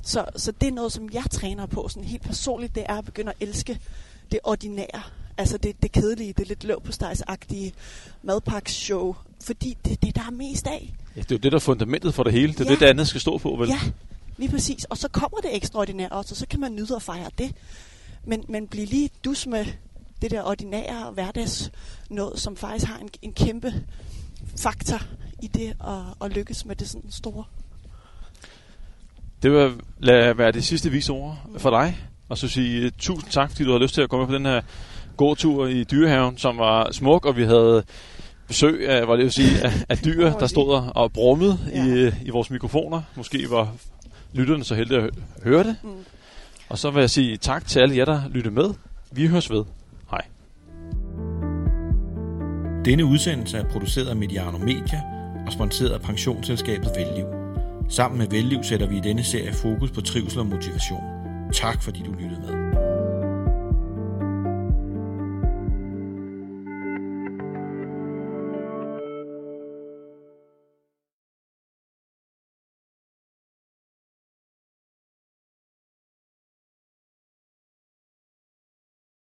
Så det er noget, som jeg træner på, sådan helt personligt, det er at begynde at elske det ordinære. Altså det kedelige, det lidt løvpostejsagtige madpakkeshow, fordi det er det, der er mest af. Ja, det er jo det, der er fundamentet for det hele. Det er det, der andet skal stå på, vel? Ja, lige præcis. Og så kommer det ekstraordinære også, og så kan man nyde og fejre det. Men bliv lige dus med det der ordinære hverdags noget, som faktisk har en kæmpe faktor i det at lykkes med det sådan store. Det vil være det sidste vise ord for dig. Og så sige tusind tak, fordi du har lyst til at komme på den her gåtur i Dyrehaven, som var smuk, og vi havde besøg af, af dyr, der stod og brummede i vores mikrofoner. Måske var lytterne så heldige at høre det. Mm. Og så vil jeg sige tak til alle jer, der lyttede med. Vi høres ved. Hej. Denne udsendelse er produceret af Mediano Media og sponsoreret af pensionsselskabet Velliv. Sammen med Velliv sætter vi i denne serie fokus på trivsel og motivation. Tak fordi du lyttede med.